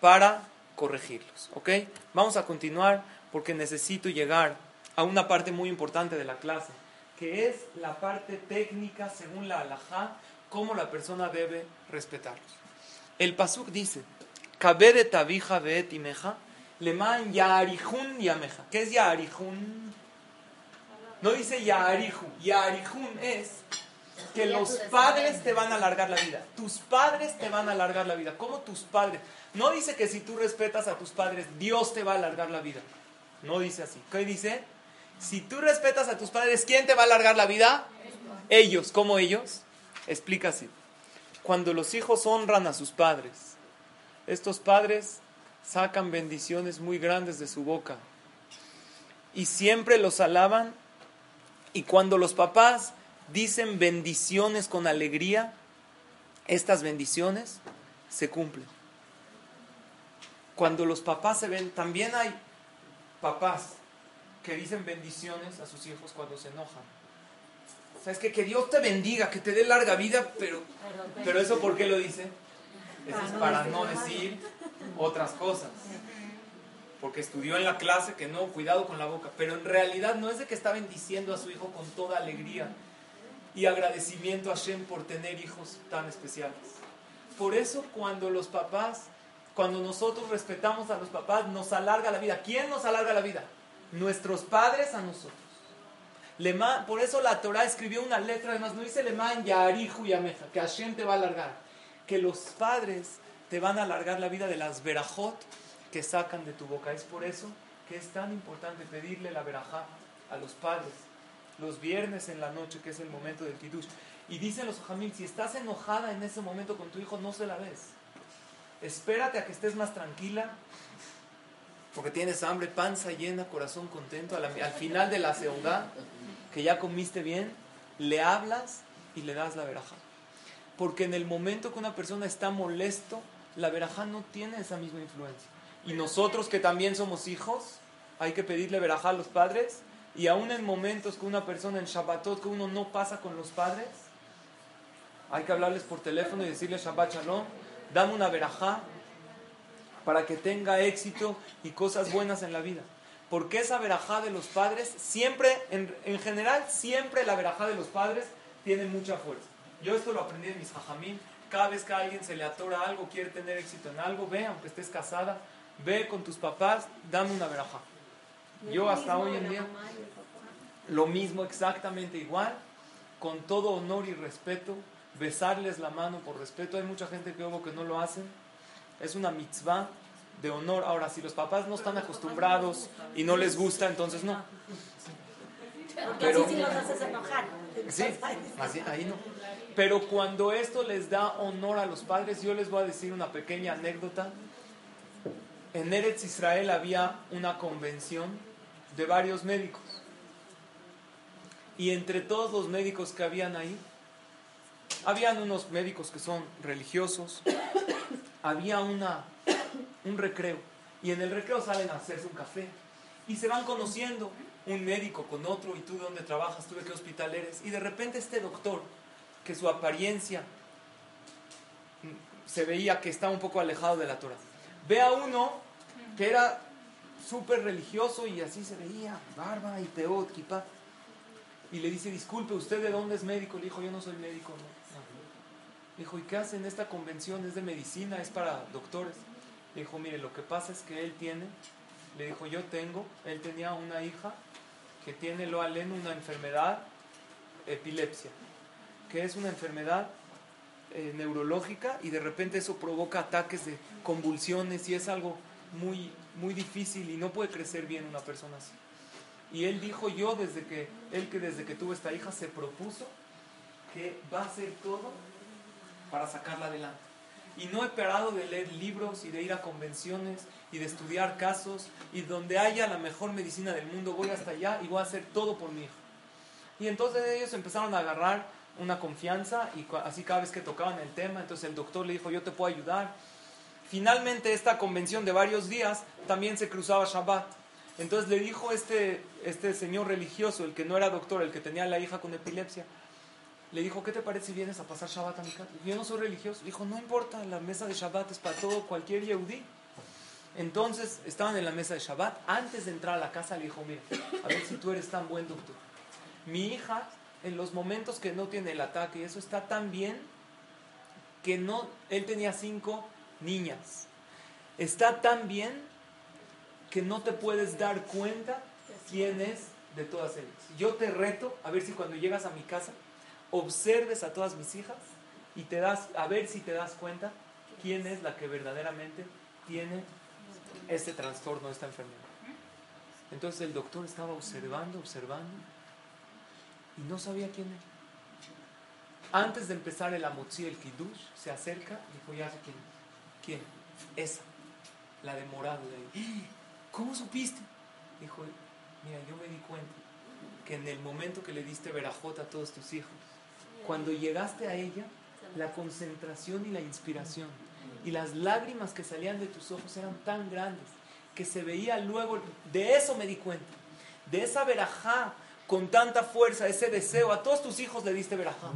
para corregirlos, ¿ok? Vamos a continuar porque necesito llegar a una parte muy importante de la clase, que es la parte técnica según la alajá, cómo la persona debe respetarlos. El Pasuque dice, ¿qué es Ya'arijun? No dice Ya'arijun. Ya'arijun es que los padres te van a alargar la vida. Tus padres te van a alargar la vida. ¿Cómo tus padres? No dice que si tú respetas a tus padres, Dios te va a alargar la vida. No dice así. ¿Qué dice? Si tú respetas a tus padres, ¿quién te va a alargar la vida? Ellos. ¿Cómo ellos? Explica así. Cuando los hijos honran a sus padres, estos padres sacan bendiciones muy grandes de su boca y siempre los alaban. Y cuando los papás dicen bendiciones con alegría, estas bendiciones se cumplen. Cuando los papás se ven, también hay papás que dicen bendiciones a sus hijos cuando se enojan. ¿Sabes qué? Que Dios te bendiga, que te dé larga vida, pero ¿eso por qué lo dice? Eso es para no decir otras cosas. Porque estudió en la clase que no, cuidado con la boca. Pero en realidad no es de que está bendiciendo a su hijo con toda alegría. y agradecimiento a Hashem por tener hijos tan especiales. Por eso cuando nosotros respetamos a los papás, nos alarga la vida. ¿Quién nos alarga la vida? Nuestros padres a nosotros. Por eso la Torah escribió una letra, además no dice Lemán, Yariju y Ameja, que Hashem te va a alargar, que los padres te van a alargar la vida de las verajot que sacan de tu boca. Es por eso que es tan importante pedirle la verajá a los padres los viernes en la noche, que es el momento del Kidush. Y dicen los Jajamim, si estás enojada en ese momento con tu hijo, no se la des. Espérate a que estés más tranquila, porque tienes hambre, panza llena, corazón contento. Al final de la seudá, que ya comiste bien, le hablas y le das la verajá. Porque en el momento que una persona está molesto, la verajá no tiene esa misma influencia. Y nosotros que también somos hijos, hay que pedirle verajá a los padres. Y aún en momentos que una persona en Shabbatot, que uno no pasa con los padres, hay que hablarles por teléfono y decirle Shabbat Shalom, dame una verajá para que tenga éxito y cosas buenas en la vida. Porque esa verajá de los padres, siempre, en general, siempre la verajá de los padres tiene mucha fuerza. Yo esto lo aprendí de mis jajamim. Cada vez que a alguien se le atora algo, quiere tener éxito en algo, ve, aunque estés casada, ve con tus papás, dame una verajá. Yo hasta hoy en día, lo mismo, exactamente igual, con todo honor y respeto, besarles la mano por respeto. Hay mucha gente que oigo que no lo hacen, es una mitzvah de honor. Ahora, si los papás no están acostumbrados y no les gusta, entonces no. Pero así sí los haces enojar. Sí, así, ahí no. Pero cuando esto les da honor a los padres, yo les voy a decir una pequeña anécdota. En Eretz Israel había una convención de varios médicos, y entre todos los médicos que habían ahí, habían unos médicos que son religiosos. Había un recreo, y en el recreo salen a hacerse un café y se van conociendo un médico con otro, y tú de dónde trabajas, tú de qué hospital eres. Y de repente este doctor, que su apariencia se veía que estaba un poco alejado de la Torah, ve a uno que era súper religioso y así se veía, barba y teot, kipá. Y le dice, disculpe, ¿usted de dónde es médico? Le dijo, yo no soy médico, no. Le dijo, ¿y qué hace en esta convención? ¿Es de medicina? ¿Es para doctores? Le dijo, mire, lo que pasa es que él tenía una hija que tiene, lo aleno, una enfermedad, epilepsia, que es una enfermedad neurológica, y de repente eso provoca ataques de convulsiones, y es algo muy, muy difícil, y no puede crecer bien una persona así. Y él dijo, desde que tuvo esta hija se propuso que va a hacer todo para sacarla adelante, y no he parado de leer libros y de ir a convenciones y de estudiar casos, y donde haya la mejor medicina del mundo voy hasta allá y voy a hacer todo por mi hija. Y entonces ellos empezaron a agarrar una confianza, y así cada vez que tocaban el tema, entonces el doctor le dijo, yo te puedo ayudar. Finalmente esta convención de varios días también se cruzaba Shabbat. Entonces le dijo este señor religioso, el que no era doctor, el que tenía la hija con epilepsia, le dijo, ¿qué te parece si vienes a pasar Shabbat a mi casa? Yo no soy religioso. Le dijo, no importa, la mesa de Shabbat es para todo, cualquier Yehudí. Entonces estaban en la mesa de Shabbat. Antes de entrar a la casa le dijo, mira, a ver si tú eres tan buen doctor. Mi hija, en los momentos que no tiene el ataque, eso está tan bien que no. Él tenía 5 niñas. Está tan bien que no te puedes dar cuenta quién es de todas ellas. Yo te reto a ver si cuando llegas a mi casa observes a todas mis hijas y a ver si te das cuenta quién es la que verdaderamente tiene este trastorno, esta enfermedad. Entonces el doctor estaba observando. Y no sabía quién era. Antes de empezar el amotzi, el Kidush, se acerca y dijo, ya sé quién es. ¿Quién? Esa, la de morado de ahí. ¿Cómo supiste? Dijo, mira, yo me di cuenta que en el momento que le diste verajot a todos tus hijos, cuando llegaste a ella, la concentración y la inspiración y las lágrimas que salían de tus ojos eran tan grandes que se veía luego. De eso me di cuenta, de esa verajá con tanta fuerza, ese deseo. A todos tus hijos le diste verajá.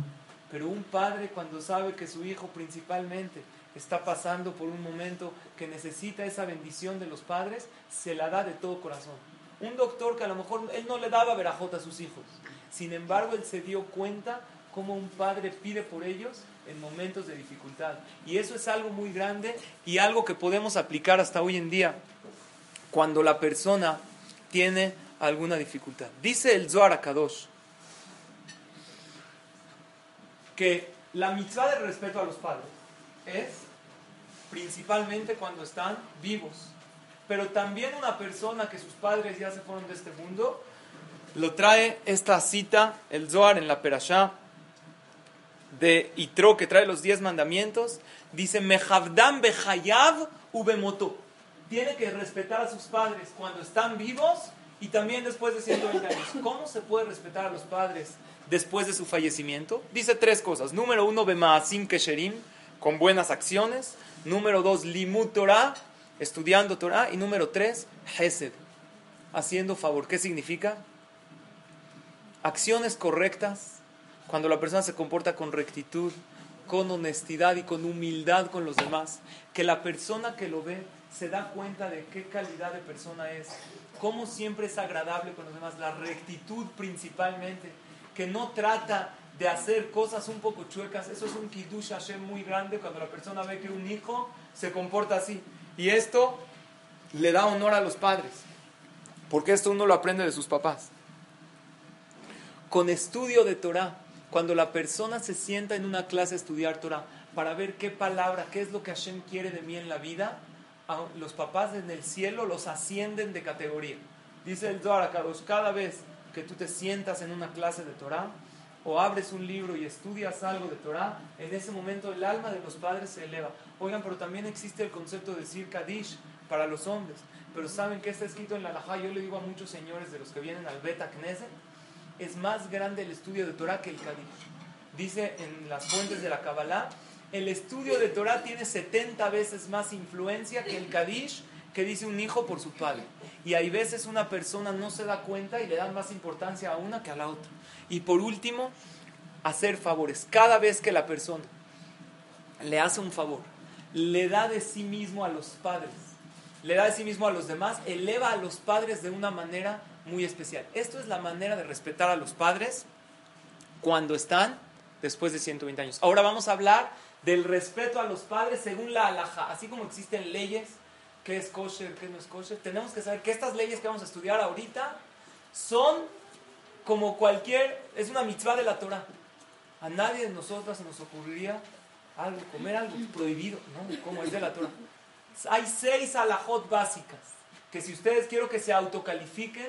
Pero un padre, cuando sabe que su hijo principalmente está pasando por un momento que necesita esa bendición de los padres, se la da de todo corazón. Un doctor que a lo mejor él no le daba verajot a sus hijos, sin embargo él se dio cuenta cómo un padre pide por ellos en momentos de dificultad. Y eso es algo muy grande y algo que podemos aplicar hasta hoy en día, cuando la persona tiene alguna dificultad. Dice el Zohar Kadosh que la mitzvah del respeto a los padres es principalmente cuando están vivos. Pero también una persona que sus padres ya se fueron de este mundo, lo trae esta cita, el Zohar en la Berajá de Yitro, que trae los 10 mandamientos, dice, Mejavdam bechayav ubemoto. Tiene que respetar a sus padres cuando están vivos y también después de 120 años. ¿Cómo se puede respetar a los padres después de su fallecimiento? Dice 3 cosas. Número 1, bemaasim kesherim, con buenas acciones. Número 2, limud Torah, estudiando Torah. Y número 3, hesed, haciendo favor. ¿Qué significa? Acciones correctas, cuando la persona se comporta con rectitud, con honestidad y con humildad con los demás, que la persona que lo ve se da cuenta de qué calidad de persona es, cómo siempre es agradable con los demás, la rectitud principalmente, que no trata de hacer cosas un poco chuecas. Eso es un Kidush Hashem muy grande cuando la persona ve que un hijo se comporta así. Y esto le da honor a los padres, porque esto uno lo aprende de sus papás. Con estudio de Torah, cuando la persona se sienta en una clase a estudiar Torah para ver qué palabra, qué es lo que Hashem quiere de mí en la vida, los papás en el cielo los ascienden de categoría. Dice el Zohar Kadosh, cada vez que tú te sientas en una clase de Torah o abres un libro y estudias algo de Torah, en ese momento el alma de los padres se eleva. Oigan, pero también existe el concepto de decir Kadish para los hombres, pero ¿saben qué está escrito en la alajá? Yo le digo a muchos señores de los que vienen al Bet HaKnesset, es más grande el estudio de Torah que el Kadish. Dice en las fuentes de la Kabbalah, el estudio de Torah tiene 70 veces más influencia que el Kadish que dice un hijo por su padre. Y hay veces una persona no se da cuenta y le dan más importancia a una que a la otra. Y por último, hacer favores. Cada vez que la persona le hace un favor, le da de sí mismo a los padres, le da de sí mismo a los demás, eleva a los padres de una manera muy especial. Esto es la manera de respetar a los padres cuando están después de 120 años. Ahora vamos a hablar del respeto a los padres según la alajá. Así como existen leyes, qué es kosher, qué no es kosher, tenemos que saber que estas leyes que vamos a estudiar ahorita son como cualquier, es una mitzvah de la Torah. A nadie de nosotras se nos ocurriría algo, comer algo prohibido, ¿no? Como es de la Torah. Hay 6 alajot básicas que, si ustedes quiero que se autocalifiquen,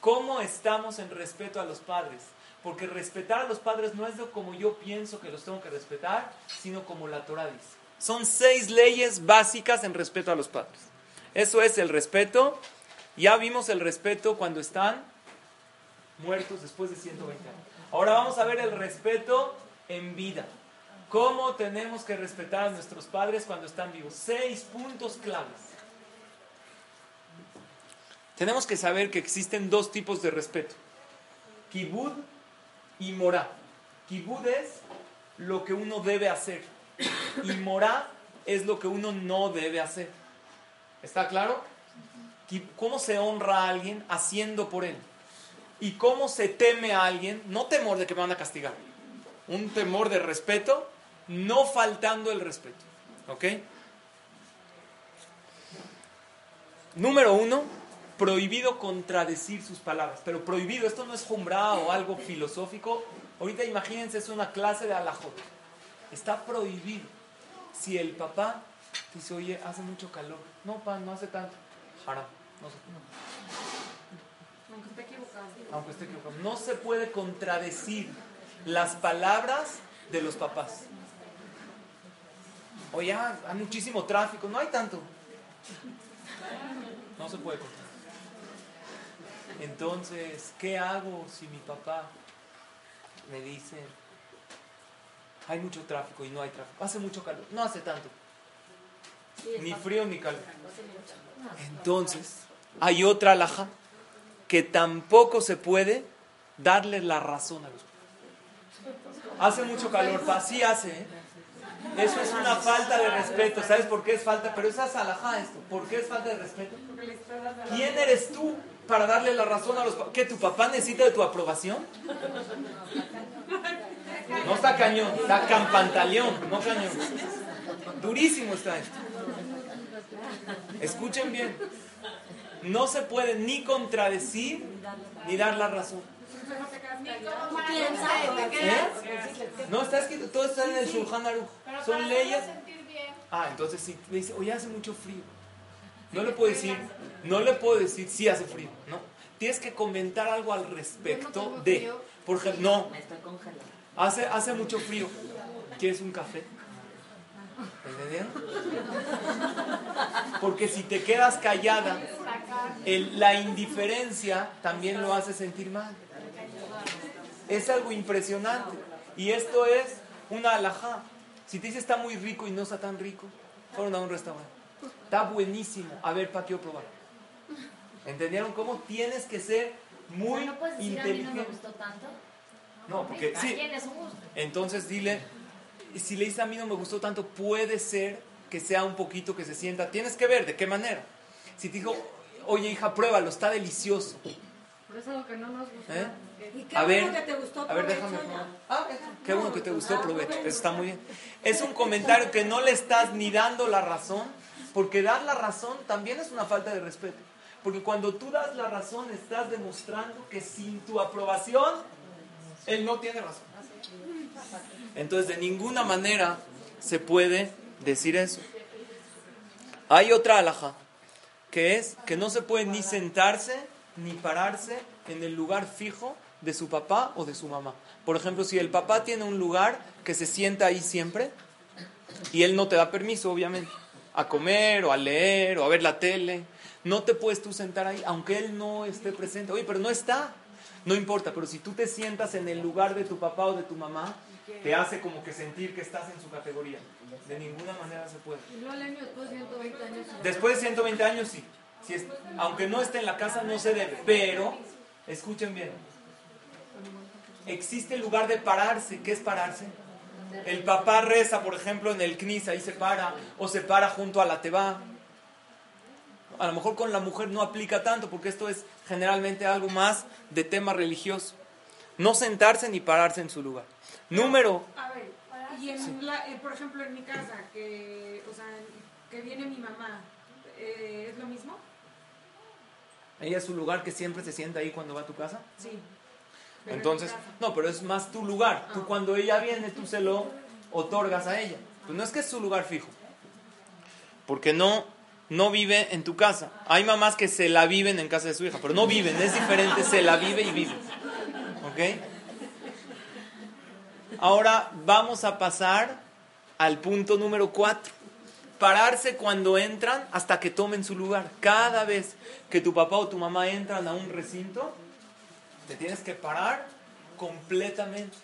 ¿cómo estamos en respeto a los padres? Porque respetar a los padres no es de como yo pienso que los tengo que respetar, sino como la Torah dice. Son 6 leyes básicas en respeto a los padres. Eso es el respeto. Ya vimos el respeto cuando están muertos después de 120 años. Ahora vamos a ver el respeto en vida. ¿Cómo tenemos que respetar a nuestros padres cuando están vivos? 6 puntos claves. Tenemos que saber que existen 2 tipos de respeto. Kibud y morá. Kibud es lo que uno debe hacer. Y morá es lo que uno no debe hacer. ¿Está claro? ¿Cómo se honra a alguien? Haciendo por él. ¿Y cómo se teme a alguien? No temor de que me van a castigar. Un temor de respeto, no faltando el respeto. ¿Ok? Número 1. Prohibido contradecir sus palabras. Pero prohibido, esto no es jumra o algo filosófico. Ahorita imagínense, es una clase de alajot. Está prohibido. Si el papá dice, oye, hace mucho calor. No, papá, no hace tanto. Haram. No sé. Aunque esté equivocado. Aunque esté equivocado. No se puede contradecir las palabras de los papás. Oye, hay muchísimo tráfico. No hay tanto. No se puede contradecir. Entonces, ¿qué hago si mi papá me dice, hay mucho tráfico y no hay tráfico? Hace mucho calor, no hace tanto. Ni frío ni calor. Entonces, hay otra alajá que tampoco se puede darle la razón a los papás. Hace mucho calor, así hace, ¿eh? Eso es una falta de respeto. ¿Sabes por qué es falta? Pero esa es alajá esto. ¿Por qué es falta de respeto? ¿Quién eres tú para darle la razón a los papás? ¿Que tu papá necesita de tu aprobación? No está cañón, está campantaleón, no cañón. Durísimo está esto. Escuchen bien. No se puede ni contradecir ni dar la razón. No, está escrito, todo está en el Shulchan Aruch. Son leyes. Ah, entonces sí. Le dice, oye, hace mucho frío. No le puedo decir, sí hace frío, ¿no? Tienes que comentar algo al respecto de. Por ejemplo, no. Me está congelando. Hace mucho frío. ¿Quieres un café? ¿Entendieron? Porque si te quedas callada, la indiferencia también lo hace sentir mal. Es algo impresionante. Y esto es una alajá. Si te dice está muy rico y no está tan rico, fueron a un restaurante. Está buenísimo. A ver, ¿para qué probar? ¿Entendieron cómo? Tienes que ser muy inteligente. ¿No me gustó tanto? No, porque sí. Entonces dile, si le dices a mí no me gustó tanto, puede ser que sea un poquito que se sienta. Tienes que ver de qué manera. Si te dijo, oye hija, pruébalo, está delicioso. Pero es algo que no nos gusta. ¿Y qué bueno que te gustó? A ver, déjame. Qué bueno que te gustó, aprovecho. Eso está muy bien. Es un comentario que no le estás ni dando la razón, porque dar la razón también es una falta de respeto. Porque cuando tú das la razón, estás demostrando que sin tu aprobación, él no tiene razón. Entonces, de ninguna manera se puede decir eso. Hay otra halajá, que es que no se puede ni sentarse ni pararse en el lugar fijo de su papá o de su mamá. Por ejemplo, si el papá tiene un lugar que se sienta ahí siempre, y él no te da permiso, obviamente, a comer o a leer o a ver la tele, no te puedes tú sentar ahí, aunque él no esté presente. Oye, pero no está. No importa, pero si tú te sientas en el lugar de tu papá o de tu mamá, te hace como que sentir que estás en su categoría. De ninguna manera se puede. Después de 120 años, sí. Si es, aunque no esté en la casa, no se debe. Pero, escuchen bien, existe el lugar de pararse. ¿Qué es pararse? El papá reza, por ejemplo, en el knis, ahí se para, o se para junto a la teba. A lo mejor con la mujer no aplica tanto, porque esto es generalmente algo más de tema religioso. No sentarse ni pararse en su lugar. Número... A ver, y en sí. Por ejemplo, en mi casa, que viene mi mamá, ¿es lo mismo? ¿Ella es su lugar que siempre se sienta ahí cuando va a tu casa? Sí. Entonces, no, pero es más tu lugar. Ah. Tú cuando ella viene, tú se lo otorgas a ella. Pues no es que es su lugar fijo. Porque no vive en tu casa. Hay mamás que se la viven en casa de su hija, pero no viven, es diferente, se la vive y vive. ¿Ok? Ahora vamos a pasar al punto número 4. Pararse cuando entran hasta que tomen su lugar. Cada vez que tu papá o tu mamá entran a un recinto, te tienes que parar completamente.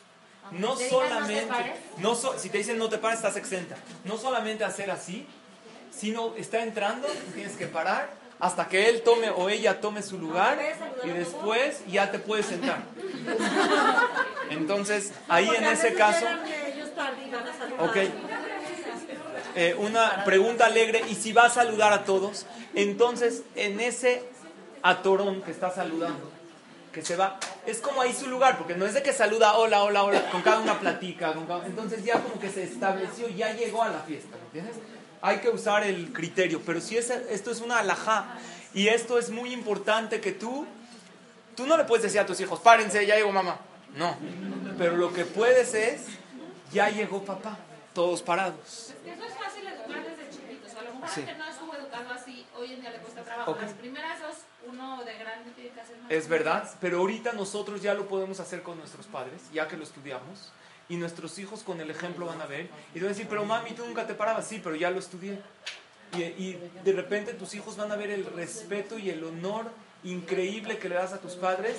No solamente... si te dicen no te pares, estás exenta. No solamente hacer así, si no está entrando, tienes que parar hasta que él tome o ella tome su lugar y después ya te puedes sentar. Entonces, ahí en ese caso... Ok. Una pregunta alegre. Y si va a saludar a todos, entonces en ese atorón que está saludando, que se va, es como ahí su lugar, porque no es de que saluda hola, hola, hola, con cada una platica, entonces ya como que se estableció, ya llegó a la fiesta, ¿me entiendes? Hay que usar el criterio, pero si esto es una alajá, y esto es muy importante que tú no le puedes decir a tus hijos, párense, ya llegó mamá, no, pero lo que puedes es, ya llegó papá, todos parados. Eso es fácil educar desde chiquitos, a lo mejor que no estuvo educando así, hoy en día le cuesta trabajo, okay. Las primeras dos, uno de grande tiene que hacer más. Es verdad, pero ahorita nosotros ya lo podemos hacer con nuestros padres, ya que lo estudiamos. Y nuestros hijos con el ejemplo van a ver y van a decir, pero mami, tú nunca te parabas. Sí, pero ya lo estudié. Y de repente tus hijos van a ver el respeto y el honor increíble que le das a tus padres,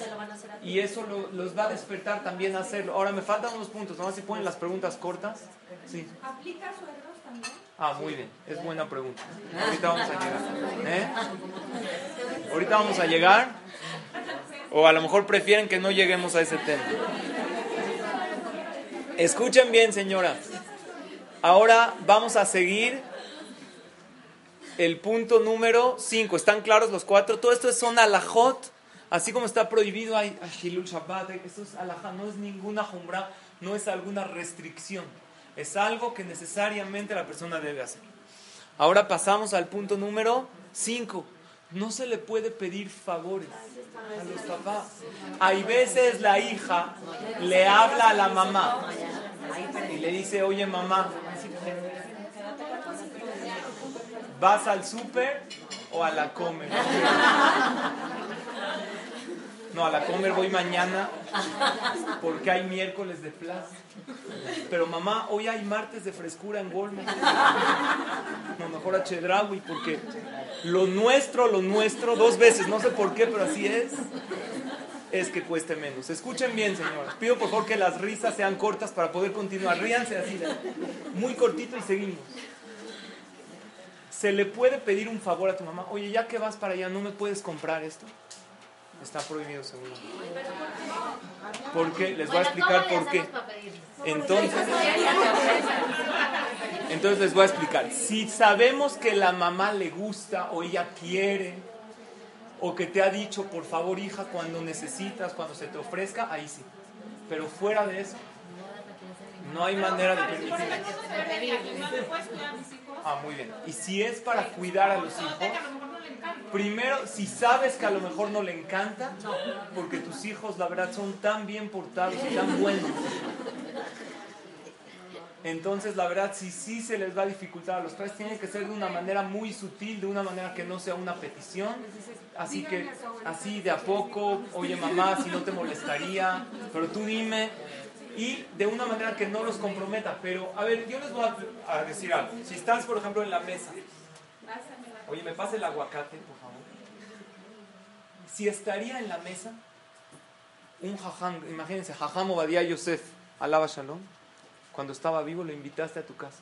y eso los va a despertar también a hacerlo. Ahora me faltan unos puntos, nomás si ponen las preguntas cortas. Sí. ¿Aplica suegros también? Ah, muy bien, es buena pregunta. Ahorita vamos a llegar. Ahorita vamos a llegar, o a lo mejor prefieren que no lleguemos a ese tema. Escuchen bien, señora. Ahora vamos a seguir el punto número 5. ¿Están claros los 4? Todo esto son alajot. Así como está prohibido, hay Hilul Shabbat. Esto es alajá, no es ninguna jumra. no es alguna restricción, es algo que necesariamente la persona debe hacer. Ahora pasamos al punto número 5. No se le puede pedir favores a los papás. Hay veces la hija le habla a la mamá y le dice, oye mamá, ¿vas al súper o a la comer? No, a la comer voy mañana porque hay miércoles de plaza. Pero mamá, hoy hay martes de frescura en Walmart. No, mejor a Chedraui porque lo nuestro, dos veces, no sé por qué, pero así es que cueste menos. Escuchen bien, señoras. Pido por favor que las risas sean cortas para poder continuar. Ríanse así, muy cortito y seguimos. Se le puede pedir un favor a tu mamá. Oye, ya que vas para allá, ¿no me puedes comprar esto? Está prohibido, según. ¿Por qué? Les voy a explicar por qué. Entonces les voy a explicar. Si sabemos que la mamá le gusta o ella quiere o que te ha dicho, por favor, hija, cuando necesitas, cuando se te ofrezca, ahí sí. Pero fuera de eso, no hay manera de permitirlo. Ah, muy bien. Y si es para cuidar a los hijos, primero, si sabes que a lo mejor no le encanta, porque tus hijos, la verdad, son tan bien portados y tan buenos. Entonces, la verdad, sí se les va a dificultar a los padres, tiene que ser de una manera muy sutil, de una manera que no sea una petición. Así que, así de a poco, oye mamá, si no te molestaría, pero tú dime. Y de una manera que no los comprometa. Pero, a ver, yo les voy a decir algo. Si estás, por ejemplo, en la mesa, oye, ¿me pasa el aguacate, por favor? Si estaría en la mesa un jajam, imagínense, Jajam Obadiah Yosef, alaba shalom, cuando estaba vivo lo invitaste a tu casa.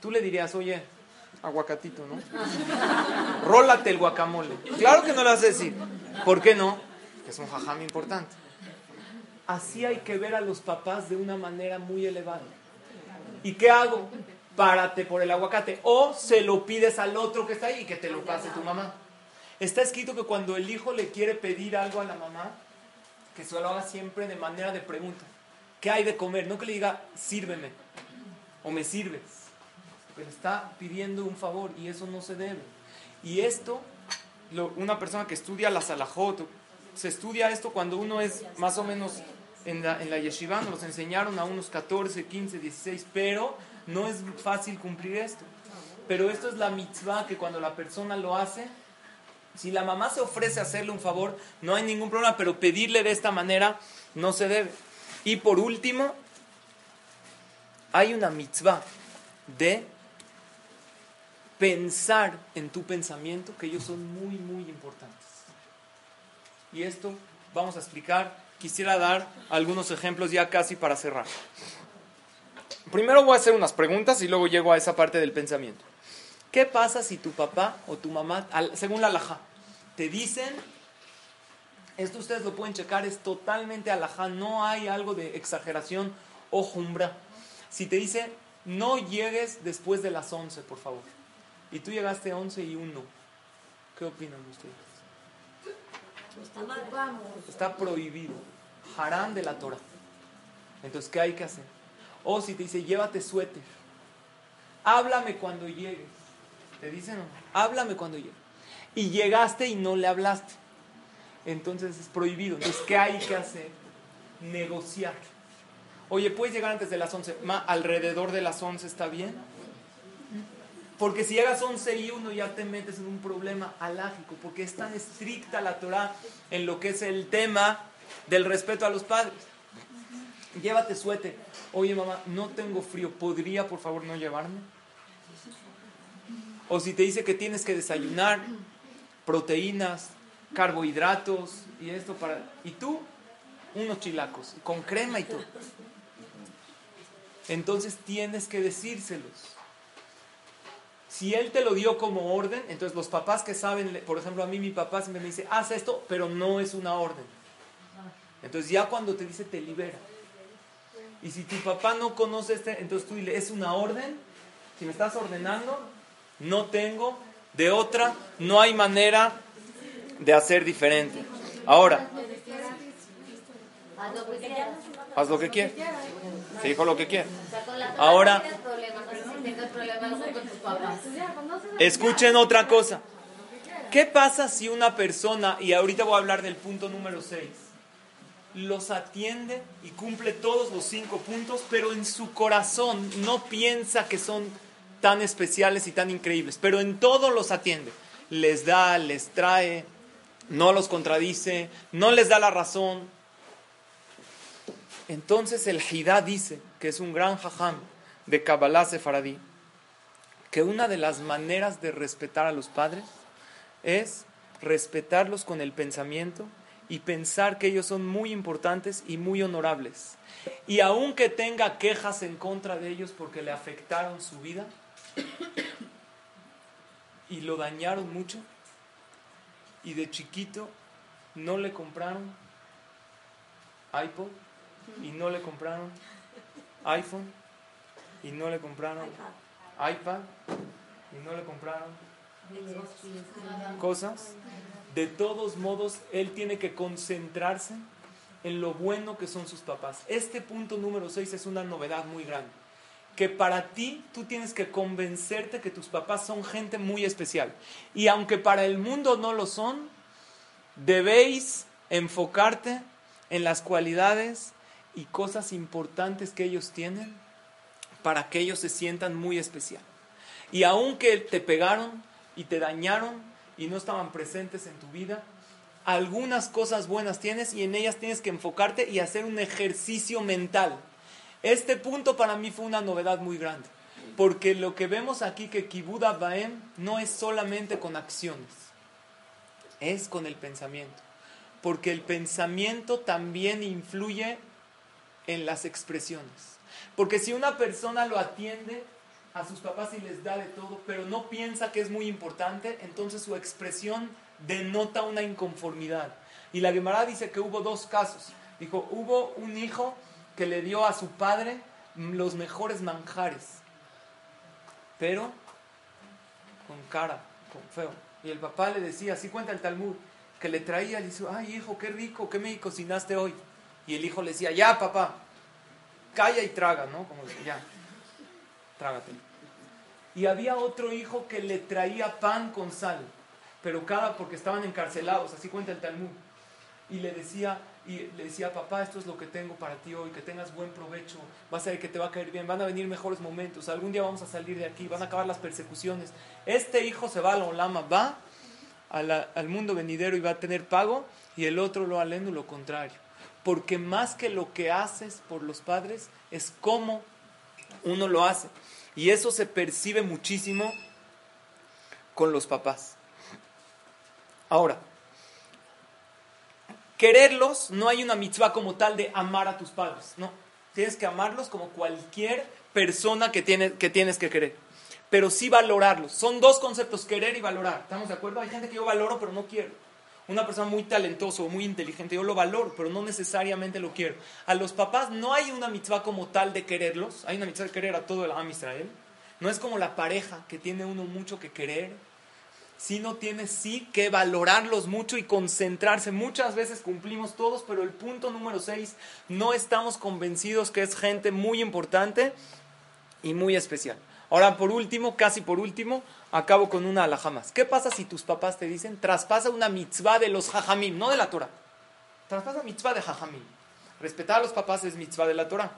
Tú le dirías, oye, aguacatito, ¿no? Rólate el guacamole. Claro que no lo vas a decir. ¿Por qué no? Que es un jajam importante. Así hay que ver a los papás de una manera muy elevada. ¿Y qué hago? Párate por el aguacate. O se lo pides al otro que está ahí y que te lo pase tu mamá. Está escrito que cuando el hijo le quiere pedir algo a la mamá, que se lo haga siempre de manera de pregunta. ¿Qué hay de comer? No que le diga, sírveme o me sirves. Pero está pidiendo un favor y eso no se debe. Y esto, una persona que estudia las alajot, se estudia esto cuando uno es más o menos en la yeshiva, nos los enseñaron a unos 14, 15, 16, pero no es fácil cumplir esto. Pero esto es la mitzvah que cuando la persona lo hace, si la mamá se ofrece a hacerle un favor, no hay ningún problema, pero pedirle de esta manera no se debe. Y por último, hay una mitzvah de pensar en tu pensamiento, que ellos son muy, muy importantes. Y esto vamos a explicar. Quisiera dar algunos ejemplos ya casi para cerrar. Primero voy a hacer unas preguntas y luego llego a esa parte del pensamiento. ¿Qué pasa si tu papá o tu mamá, según la alajá, te dicen, esto ustedes lo pueden checar, es totalmente alajá, no hay algo de exageración o jumra? Si te dice, no llegues después de las 11, por favor. Y tú llegaste 11:01. ¿Qué opinan ustedes? Está prohibido, harán de la Torah. Entonces, ¿qué hay que hacer? O si te dice, llévate suéter, háblame cuando llegues. Te dicen, no, háblame cuando llegues. Y llegaste y no le hablaste. Entonces es prohibido. Entonces, ¿qué hay que hacer? Negociar. Oye, ¿puedes llegar antes de las 11? Alrededor de las 11 está bien. Porque si llegas 11:01 ya te metes en un problema halájico, porque es tan estricta la Torah en lo que es el tema del respeto a los padres. Llévate suéter. Oye mamá, no tengo frío, ¿podría por favor no llevarme? O si te dice que tienes que desayunar, proteínas, carbohidratos y esto para... Y tú, unos chilacos, con crema y todo. Entonces tienes que decírselos. Si él te lo dio como orden, entonces los papás que saben, por ejemplo, a mí mi papá siempre me dice, haz esto, pero no es una orden. Entonces ya cuando te dice, te libera. Y si tu papá no conoce entonces tú dile, es una orden, si me estás ordenando, no tengo de otra, no hay manera de hacer diferente. Ahora, haz lo que quieras. Se dijo lo que quiera. Ahora, escuchen otra cosa. ¿Qué pasa si una persona, y ahorita voy a hablar del punto número 6, los atiende y cumple todos los 5 puntos, pero en su corazón no piensa que son tan especiales y tan increíbles, pero en todo los atiende? Les da, les trae, no los contradice, no les da la razón. Entonces el Hidá dice, que es un gran Jajam de Kabbalah Sefaradí, que una de las maneras de respetar a los padres es respetarlos con el pensamiento y pensar que ellos son muy importantes y muy honorables. Y aunque tenga quejas en contra de ellos porque le afectaron su vida y lo dañaron mucho y de chiquito no le compraron iPod y no le compraron iPhone y no le compraron iPad y no le compraron cosas, de todos modos él tiene que concentrarse en lo bueno que son sus papás. Este punto número 6 es una novedad muy grande, que para ti tú tienes que convencerte que tus papás son gente muy especial, y aunque para el mundo no lo son, debéis enfocarte en las cualidades y cosas importantes que ellos tienen para que ellos se sientan muy especial. Y aunque te pegaron y te dañaron y no estaban presentes en tu vida, algunas cosas buenas tienes y en ellas tienes que enfocarte y hacer un ejercicio mental. Este punto para mí fue una novedad muy grande, porque lo que vemos aquí, que Kibud Baem no es solamente con acciones, es con el pensamiento, porque el pensamiento también influye en las expresiones. Porque si una persona lo atiende a sus papás y les da de todo, pero no piensa que es muy importante, entonces su expresión denota una inconformidad. Y la Gemara dice que hubo 2 casos. Dijo, hubo un hijo que le dio a su padre los mejores manjares, pero con cara, con feo. Y el papá le decía, así cuenta el Talmud, que le traía, le dice, ay hijo, qué rico, ¿qué me cocinaste hoy? Y el hijo le decía, ya papá, calla y traga, ¿no? Como ya. Trágate. Y había otro hijo que le traía pan con sal, pero porque estaban encarcelados, así cuenta el Talmud, y le decía, papá, esto es lo que tengo para ti hoy, que tengas buen provecho, vas a ver que te va a caer bien, van a venir mejores momentos, algún día vamos a salir de aquí, van a acabar las persecuciones. Este hijo se va al Olam Haba, al mundo venidero, y va a tener pago, y el otro lo alendo, lo contrario, porque más que lo que haces por los padres, es cómo uno lo hace. Y eso se percibe muchísimo con los papás. Ahora, quererlos, no hay una mitzvah como tal de amar a tus padres. No, tienes que amarlos como cualquier persona que tienes que querer. Pero sí valorarlos. Son 2 conceptos, querer y valorar. ¿Estamos de acuerdo? Hay gente que yo valoro pero no quiero. Una persona muy talentosa o muy inteligente, yo lo valoro, pero no necesariamente lo quiero. A los papás no hay una mitzvah como tal de quererlos. Hay una mitzvah de querer a todo el Am Israel. No es como la pareja, que tiene uno mucho que querer, sino tiene sí que valorarlos mucho y concentrarse. Muchas veces cumplimos todos, pero el punto número 6, no estamos convencidos que es gente muy importante y muy especial. Ahora, por último, casi por último, acabo con una alajá más. ¿Qué pasa si tus papás te dicen, traspasa una mitzvah de los Jajamim, no de la Torah? Traspasa mitzvah de Jajamim. Respetar a los papás es mitzvah de la Torah.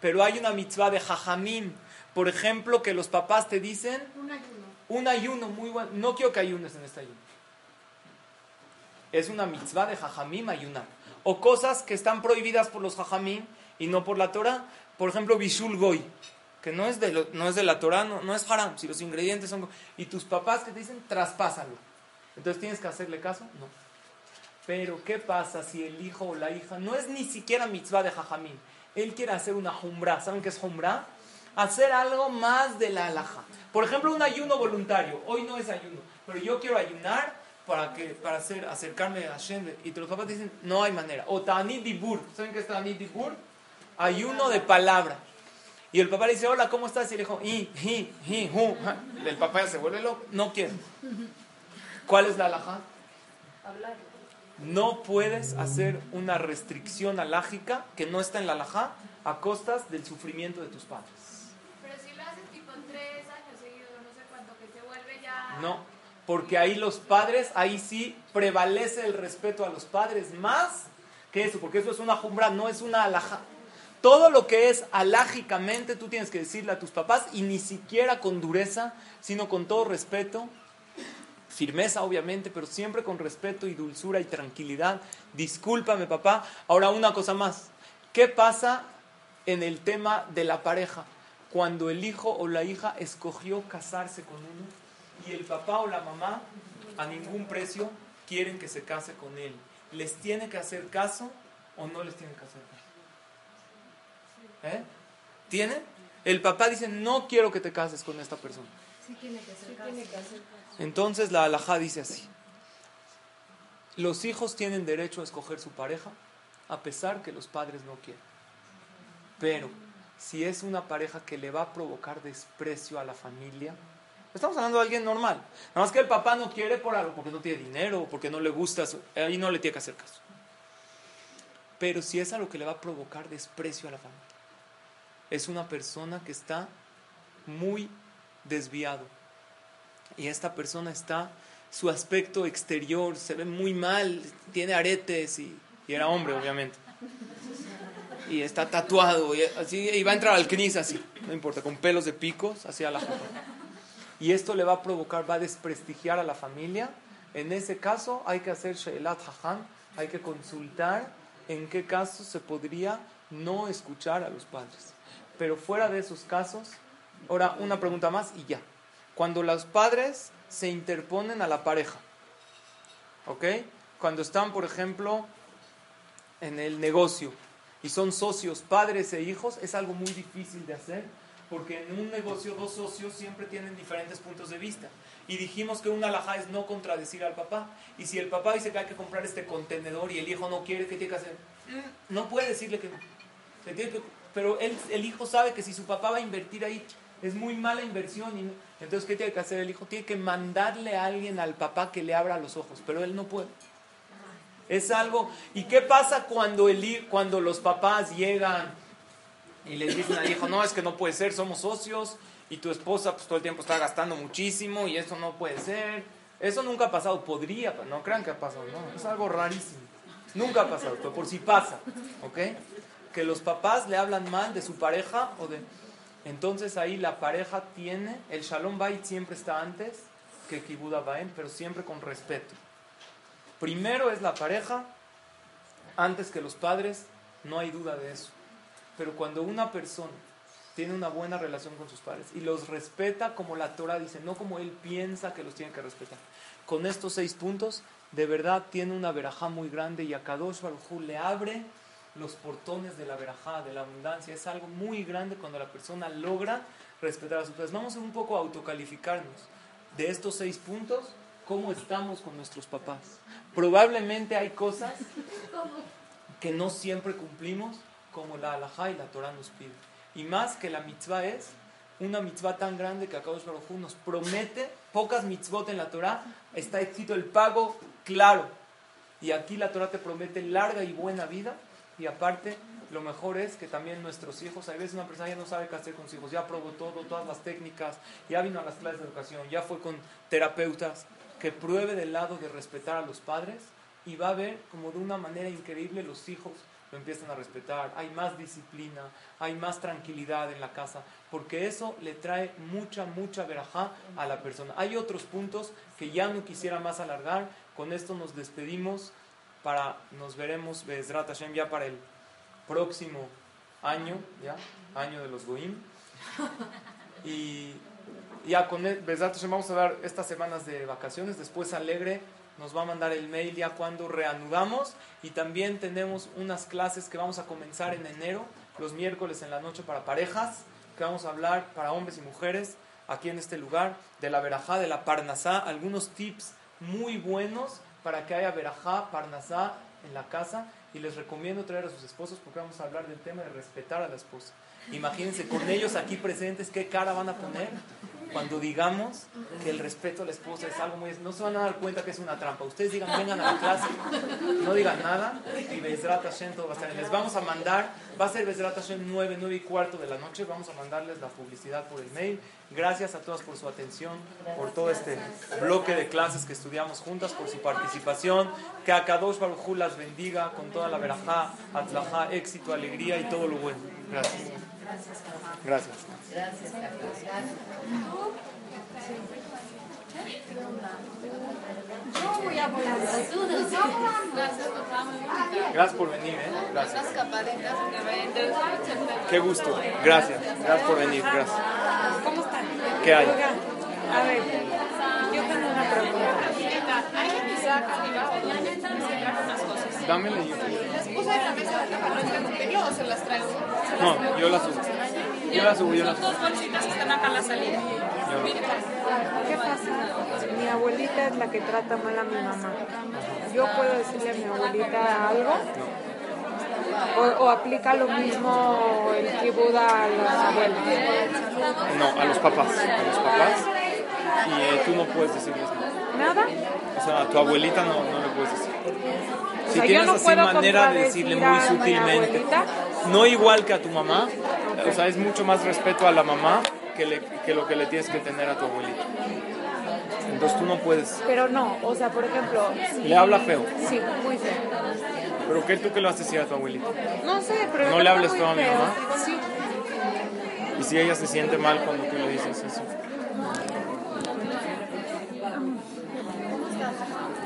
Pero hay una mitzvah de Jajamim. Por ejemplo, que los papás te dicen, un ayuno muy bueno. No quiero que ayunes en este ayuno. Es una mitzvah de Jajamim ayunar. O cosas que están prohibidas por los Jajamim y no por la Torah. Por ejemplo, Bishul Goy, que no es de la Torah, no es haram, si los ingredientes son... Y tus papás que te dicen, traspásalo. Entonces, ¿tienes que hacerle caso? No. Pero, ¿qué pasa si el hijo o la hija... No es ni siquiera mitzvah de Jajamim. Él quiere hacer una jumra. ¿Saben qué es jumra? Hacer algo más de la alajá. Por ejemplo, un ayuno voluntario. Hoy no es ayuno, pero yo quiero ayunar para acercarme a Hashem. Y los papás te dicen, no hay manera. O ta'anit dibur. ¿Saben qué es ta'anit dibur? Ayuno de palabra. Y el papá le dice, hola, ¿cómo estás? Y el hijo, El papá ya se vuelve loco, no quiere. ¿Cuál es la alajá? Hablar. No puedes hacer una restricción alágica que no está en la alajá a costas del sufrimiento de tus padres. Pero si lo haces tipo en 3 años seguidos, no sé cuánto, que se vuelve ya... No, porque ahí los padres, ahí sí prevalece el respeto a los padres más que eso, porque eso es una jumra, no es una alajá. Todo lo que es alágicamente tú tienes que decirle a tus papás, y ni siquiera con dureza, sino con todo respeto, firmeza obviamente, pero siempre con respeto y dulzura y tranquilidad. Discúlpame, papá. Ahora, una cosa más. ¿Qué pasa en el tema de la pareja? Cuando el hijo o la hija escogió casarse con uno y el papá o la mamá a ningún precio quieren que se case con él. ¿Les tiene que hacer caso o no les tiene que hacer caso? ¿Tiene? El papá dice, no quiero que te cases con esta persona. Sí tiene que hacer caso. Entonces la alajá dice así: los hijos tienen derecho a escoger su pareja a pesar que los padres no quieren. Pero si es una pareja que le va a provocar desprecio a la familia, estamos hablando de alguien normal, nada más que el papá no quiere por algo, porque no tiene dinero, porque no le gusta, ahí no le tiene que hacer caso. Pero si es a lo que le va a provocar desprecio a la familia, es una persona que está muy desviado. Y esta persona está, su aspecto exterior se ve muy mal, tiene aretes y era hombre obviamente. Y está tatuado y así, y va a entrar al knis así, no importa, con pelos de picos, así a la jota. Y esto le va a provocar, va a desprestigiar a la familia. En ese caso hay que hacer she'elat jajam, hay que consultar en qué casos se podría no escuchar a los padres. Pero fuera de esos casos, ahora una pregunta más y ya. Cuando los padres se interponen a la pareja, ¿ok? Cuando están, por ejemplo, en el negocio y son socios, padres e hijos, es algo muy difícil de hacer, porque en un negocio dos socios siempre tienen diferentes puntos de vista. Y dijimos que una alajá es no contradecir al papá. Y si el papá dice que hay que comprar este contenedor y el hijo no quiere, ¿qué tiene que hacer? No puede decirle que no. Se tiene que... Pero el hijo sabe que si su papá va a invertir ahí, es muy mala inversión. Y no, entonces, ¿qué tiene que hacer el hijo? Tiene que mandarle a alguien, al papá, que le abra los ojos. Pero él no puede. Es algo... ¿Y qué pasa cuando los papás llegan y les dicen al hijo, no, es que no puede ser, somos socios, y tu esposa pues todo el tiempo está gastando muchísimo, y eso no puede ser? Eso nunca ha pasado. Podría, no crean que ha pasado, no. Es algo rarísimo. Nunca ha pasado, pero por si pasa, ¿ok? Que los papás le hablan mal de su pareja o de... Entonces ahí la pareja tiene... El Shalom Bait siempre está antes que Kibud Habayim, pero siempre con respeto. Primero es la pareja, antes que los padres, no hay duda de eso. Pero cuando una persona tiene una buena relación con sus padres y los respeta como la Torah dice, no como él piensa que los tiene que respetar. Con estos 6 puntos, de verdad tiene una verajá muy grande, y a Kadosh Baruj Hu le abre los portones de la verajá, de la abundancia. Es algo muy grande cuando la persona logra respetar a sus padres. Vamos a un poco a autocalificarnos de estos 6 puntos. ¿Cómo estamos con nuestros papás? Probablemente hay cosas que no siempre cumplimos como la alajá y la Torah nos pide, y más que la mitzvah es una mitzvah tan grande que Akadosh Baruj Hu nos promete. Pocas mitzvot en la Torah está escrito el pago claro, y aquí la Torah te promete larga y buena vida. Y aparte, lo mejor es que también nuestros hijos, hay veces una persona ya no sabe qué hacer con sus hijos, ya probó todo, todas las técnicas, ya vino a las clases de educación, ya fue con terapeutas, que pruebe del lado de respetar a los padres, y va a ver como de una manera increíble los hijos lo empiezan a respetar, hay más disciplina, hay más tranquilidad en la casa, porque eso le trae mucha, mucha verajá a la persona. Hay otros puntos que ya no quisiera más alargar. Con esto nos despedimos, nos veremos Be'ezrat Hashem ya para el próximo año, ya, año de los Goyim, y ya con Be'ezrat Hashem vamos a dar estas semanas de vacaciones, después Alegre nos va a mandar el mail ya cuando reanudamos, y también tenemos unas clases que vamos a comenzar en enero, los miércoles en la noche para parejas, que vamos a hablar para hombres y mujeres aquí en este lugar, de la verajá, de la parnasá, algunos tips muy buenos para que haya verajá, parnasá en la casa, y les recomiendo traer a sus esposos, porque vamos a hablar del tema de respetar a la esposa. Imagínense con ellos aquí presentes qué cara van a poner. cuando digamos que el respeto a la esposa es algo muy... No se van a dar cuenta que es una trampa. Ustedes digan, vengan a la clase, no digan nada, y Bezrat Hashem todo va a estar bien. Les vamos a mandar, va a ser Bezrat Hashem 9:45 de la noche, vamos a mandarles la publicidad por el mail. Gracias a todas por su atención, por todo este bloque de clases que estudiamos juntas, por su participación. Que a Kadosh Baruj Hu las bendiga con toda la verajá, atlajá, éxito, alegría y todo lo bueno. Gracias. Gracias. Gracias. Gracias por venir, ¿eh? Gracias. Qué gusto. Gracias. Gracias por venir. Gracias. ¿Cómo están? ¿Qué hay? A ver, yo tengo una pregunta. Hay que empezar con cosas. Dámela. ¿Las puse en la mesa de la parroquia o se las traigo? No, yo las subo. Son dos bolsitas que están acá a la salida. ¿Qué pasa? Mi abuelita es la que trata mal a mi mamá. ¿Yo puedo decirle a mi abuelita algo? No. ¿O aplica lo mismo el kibud a los abuelos? No, a los papás. Y tú no puedes decirles nada. O sea, a tu abuelita no le puedes decir. Si o sea, tienes no así manera de decirle muy sutilmente, no igual que a tu mamá, okay. O sea, es mucho más respeto a la mamá que lo que le tienes que tener a tu abuelita. Entonces tú no puedes. Pero no, o sea, por ejemplo... Si ¿le habla feo? Sí, muy feo. ¿Pero qué tú que lo vas a decir a tu abuelita? No sé, pero... ¿No le hables todo a mi mamá? Sí. ¿Y si ella se siente mal cuando tú le dices eso?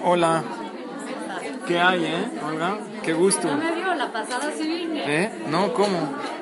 Hola. ¿Qué hay, Olga? Qué gusto. No me vio la pasada civil. ¿Eh? No, ¿cómo?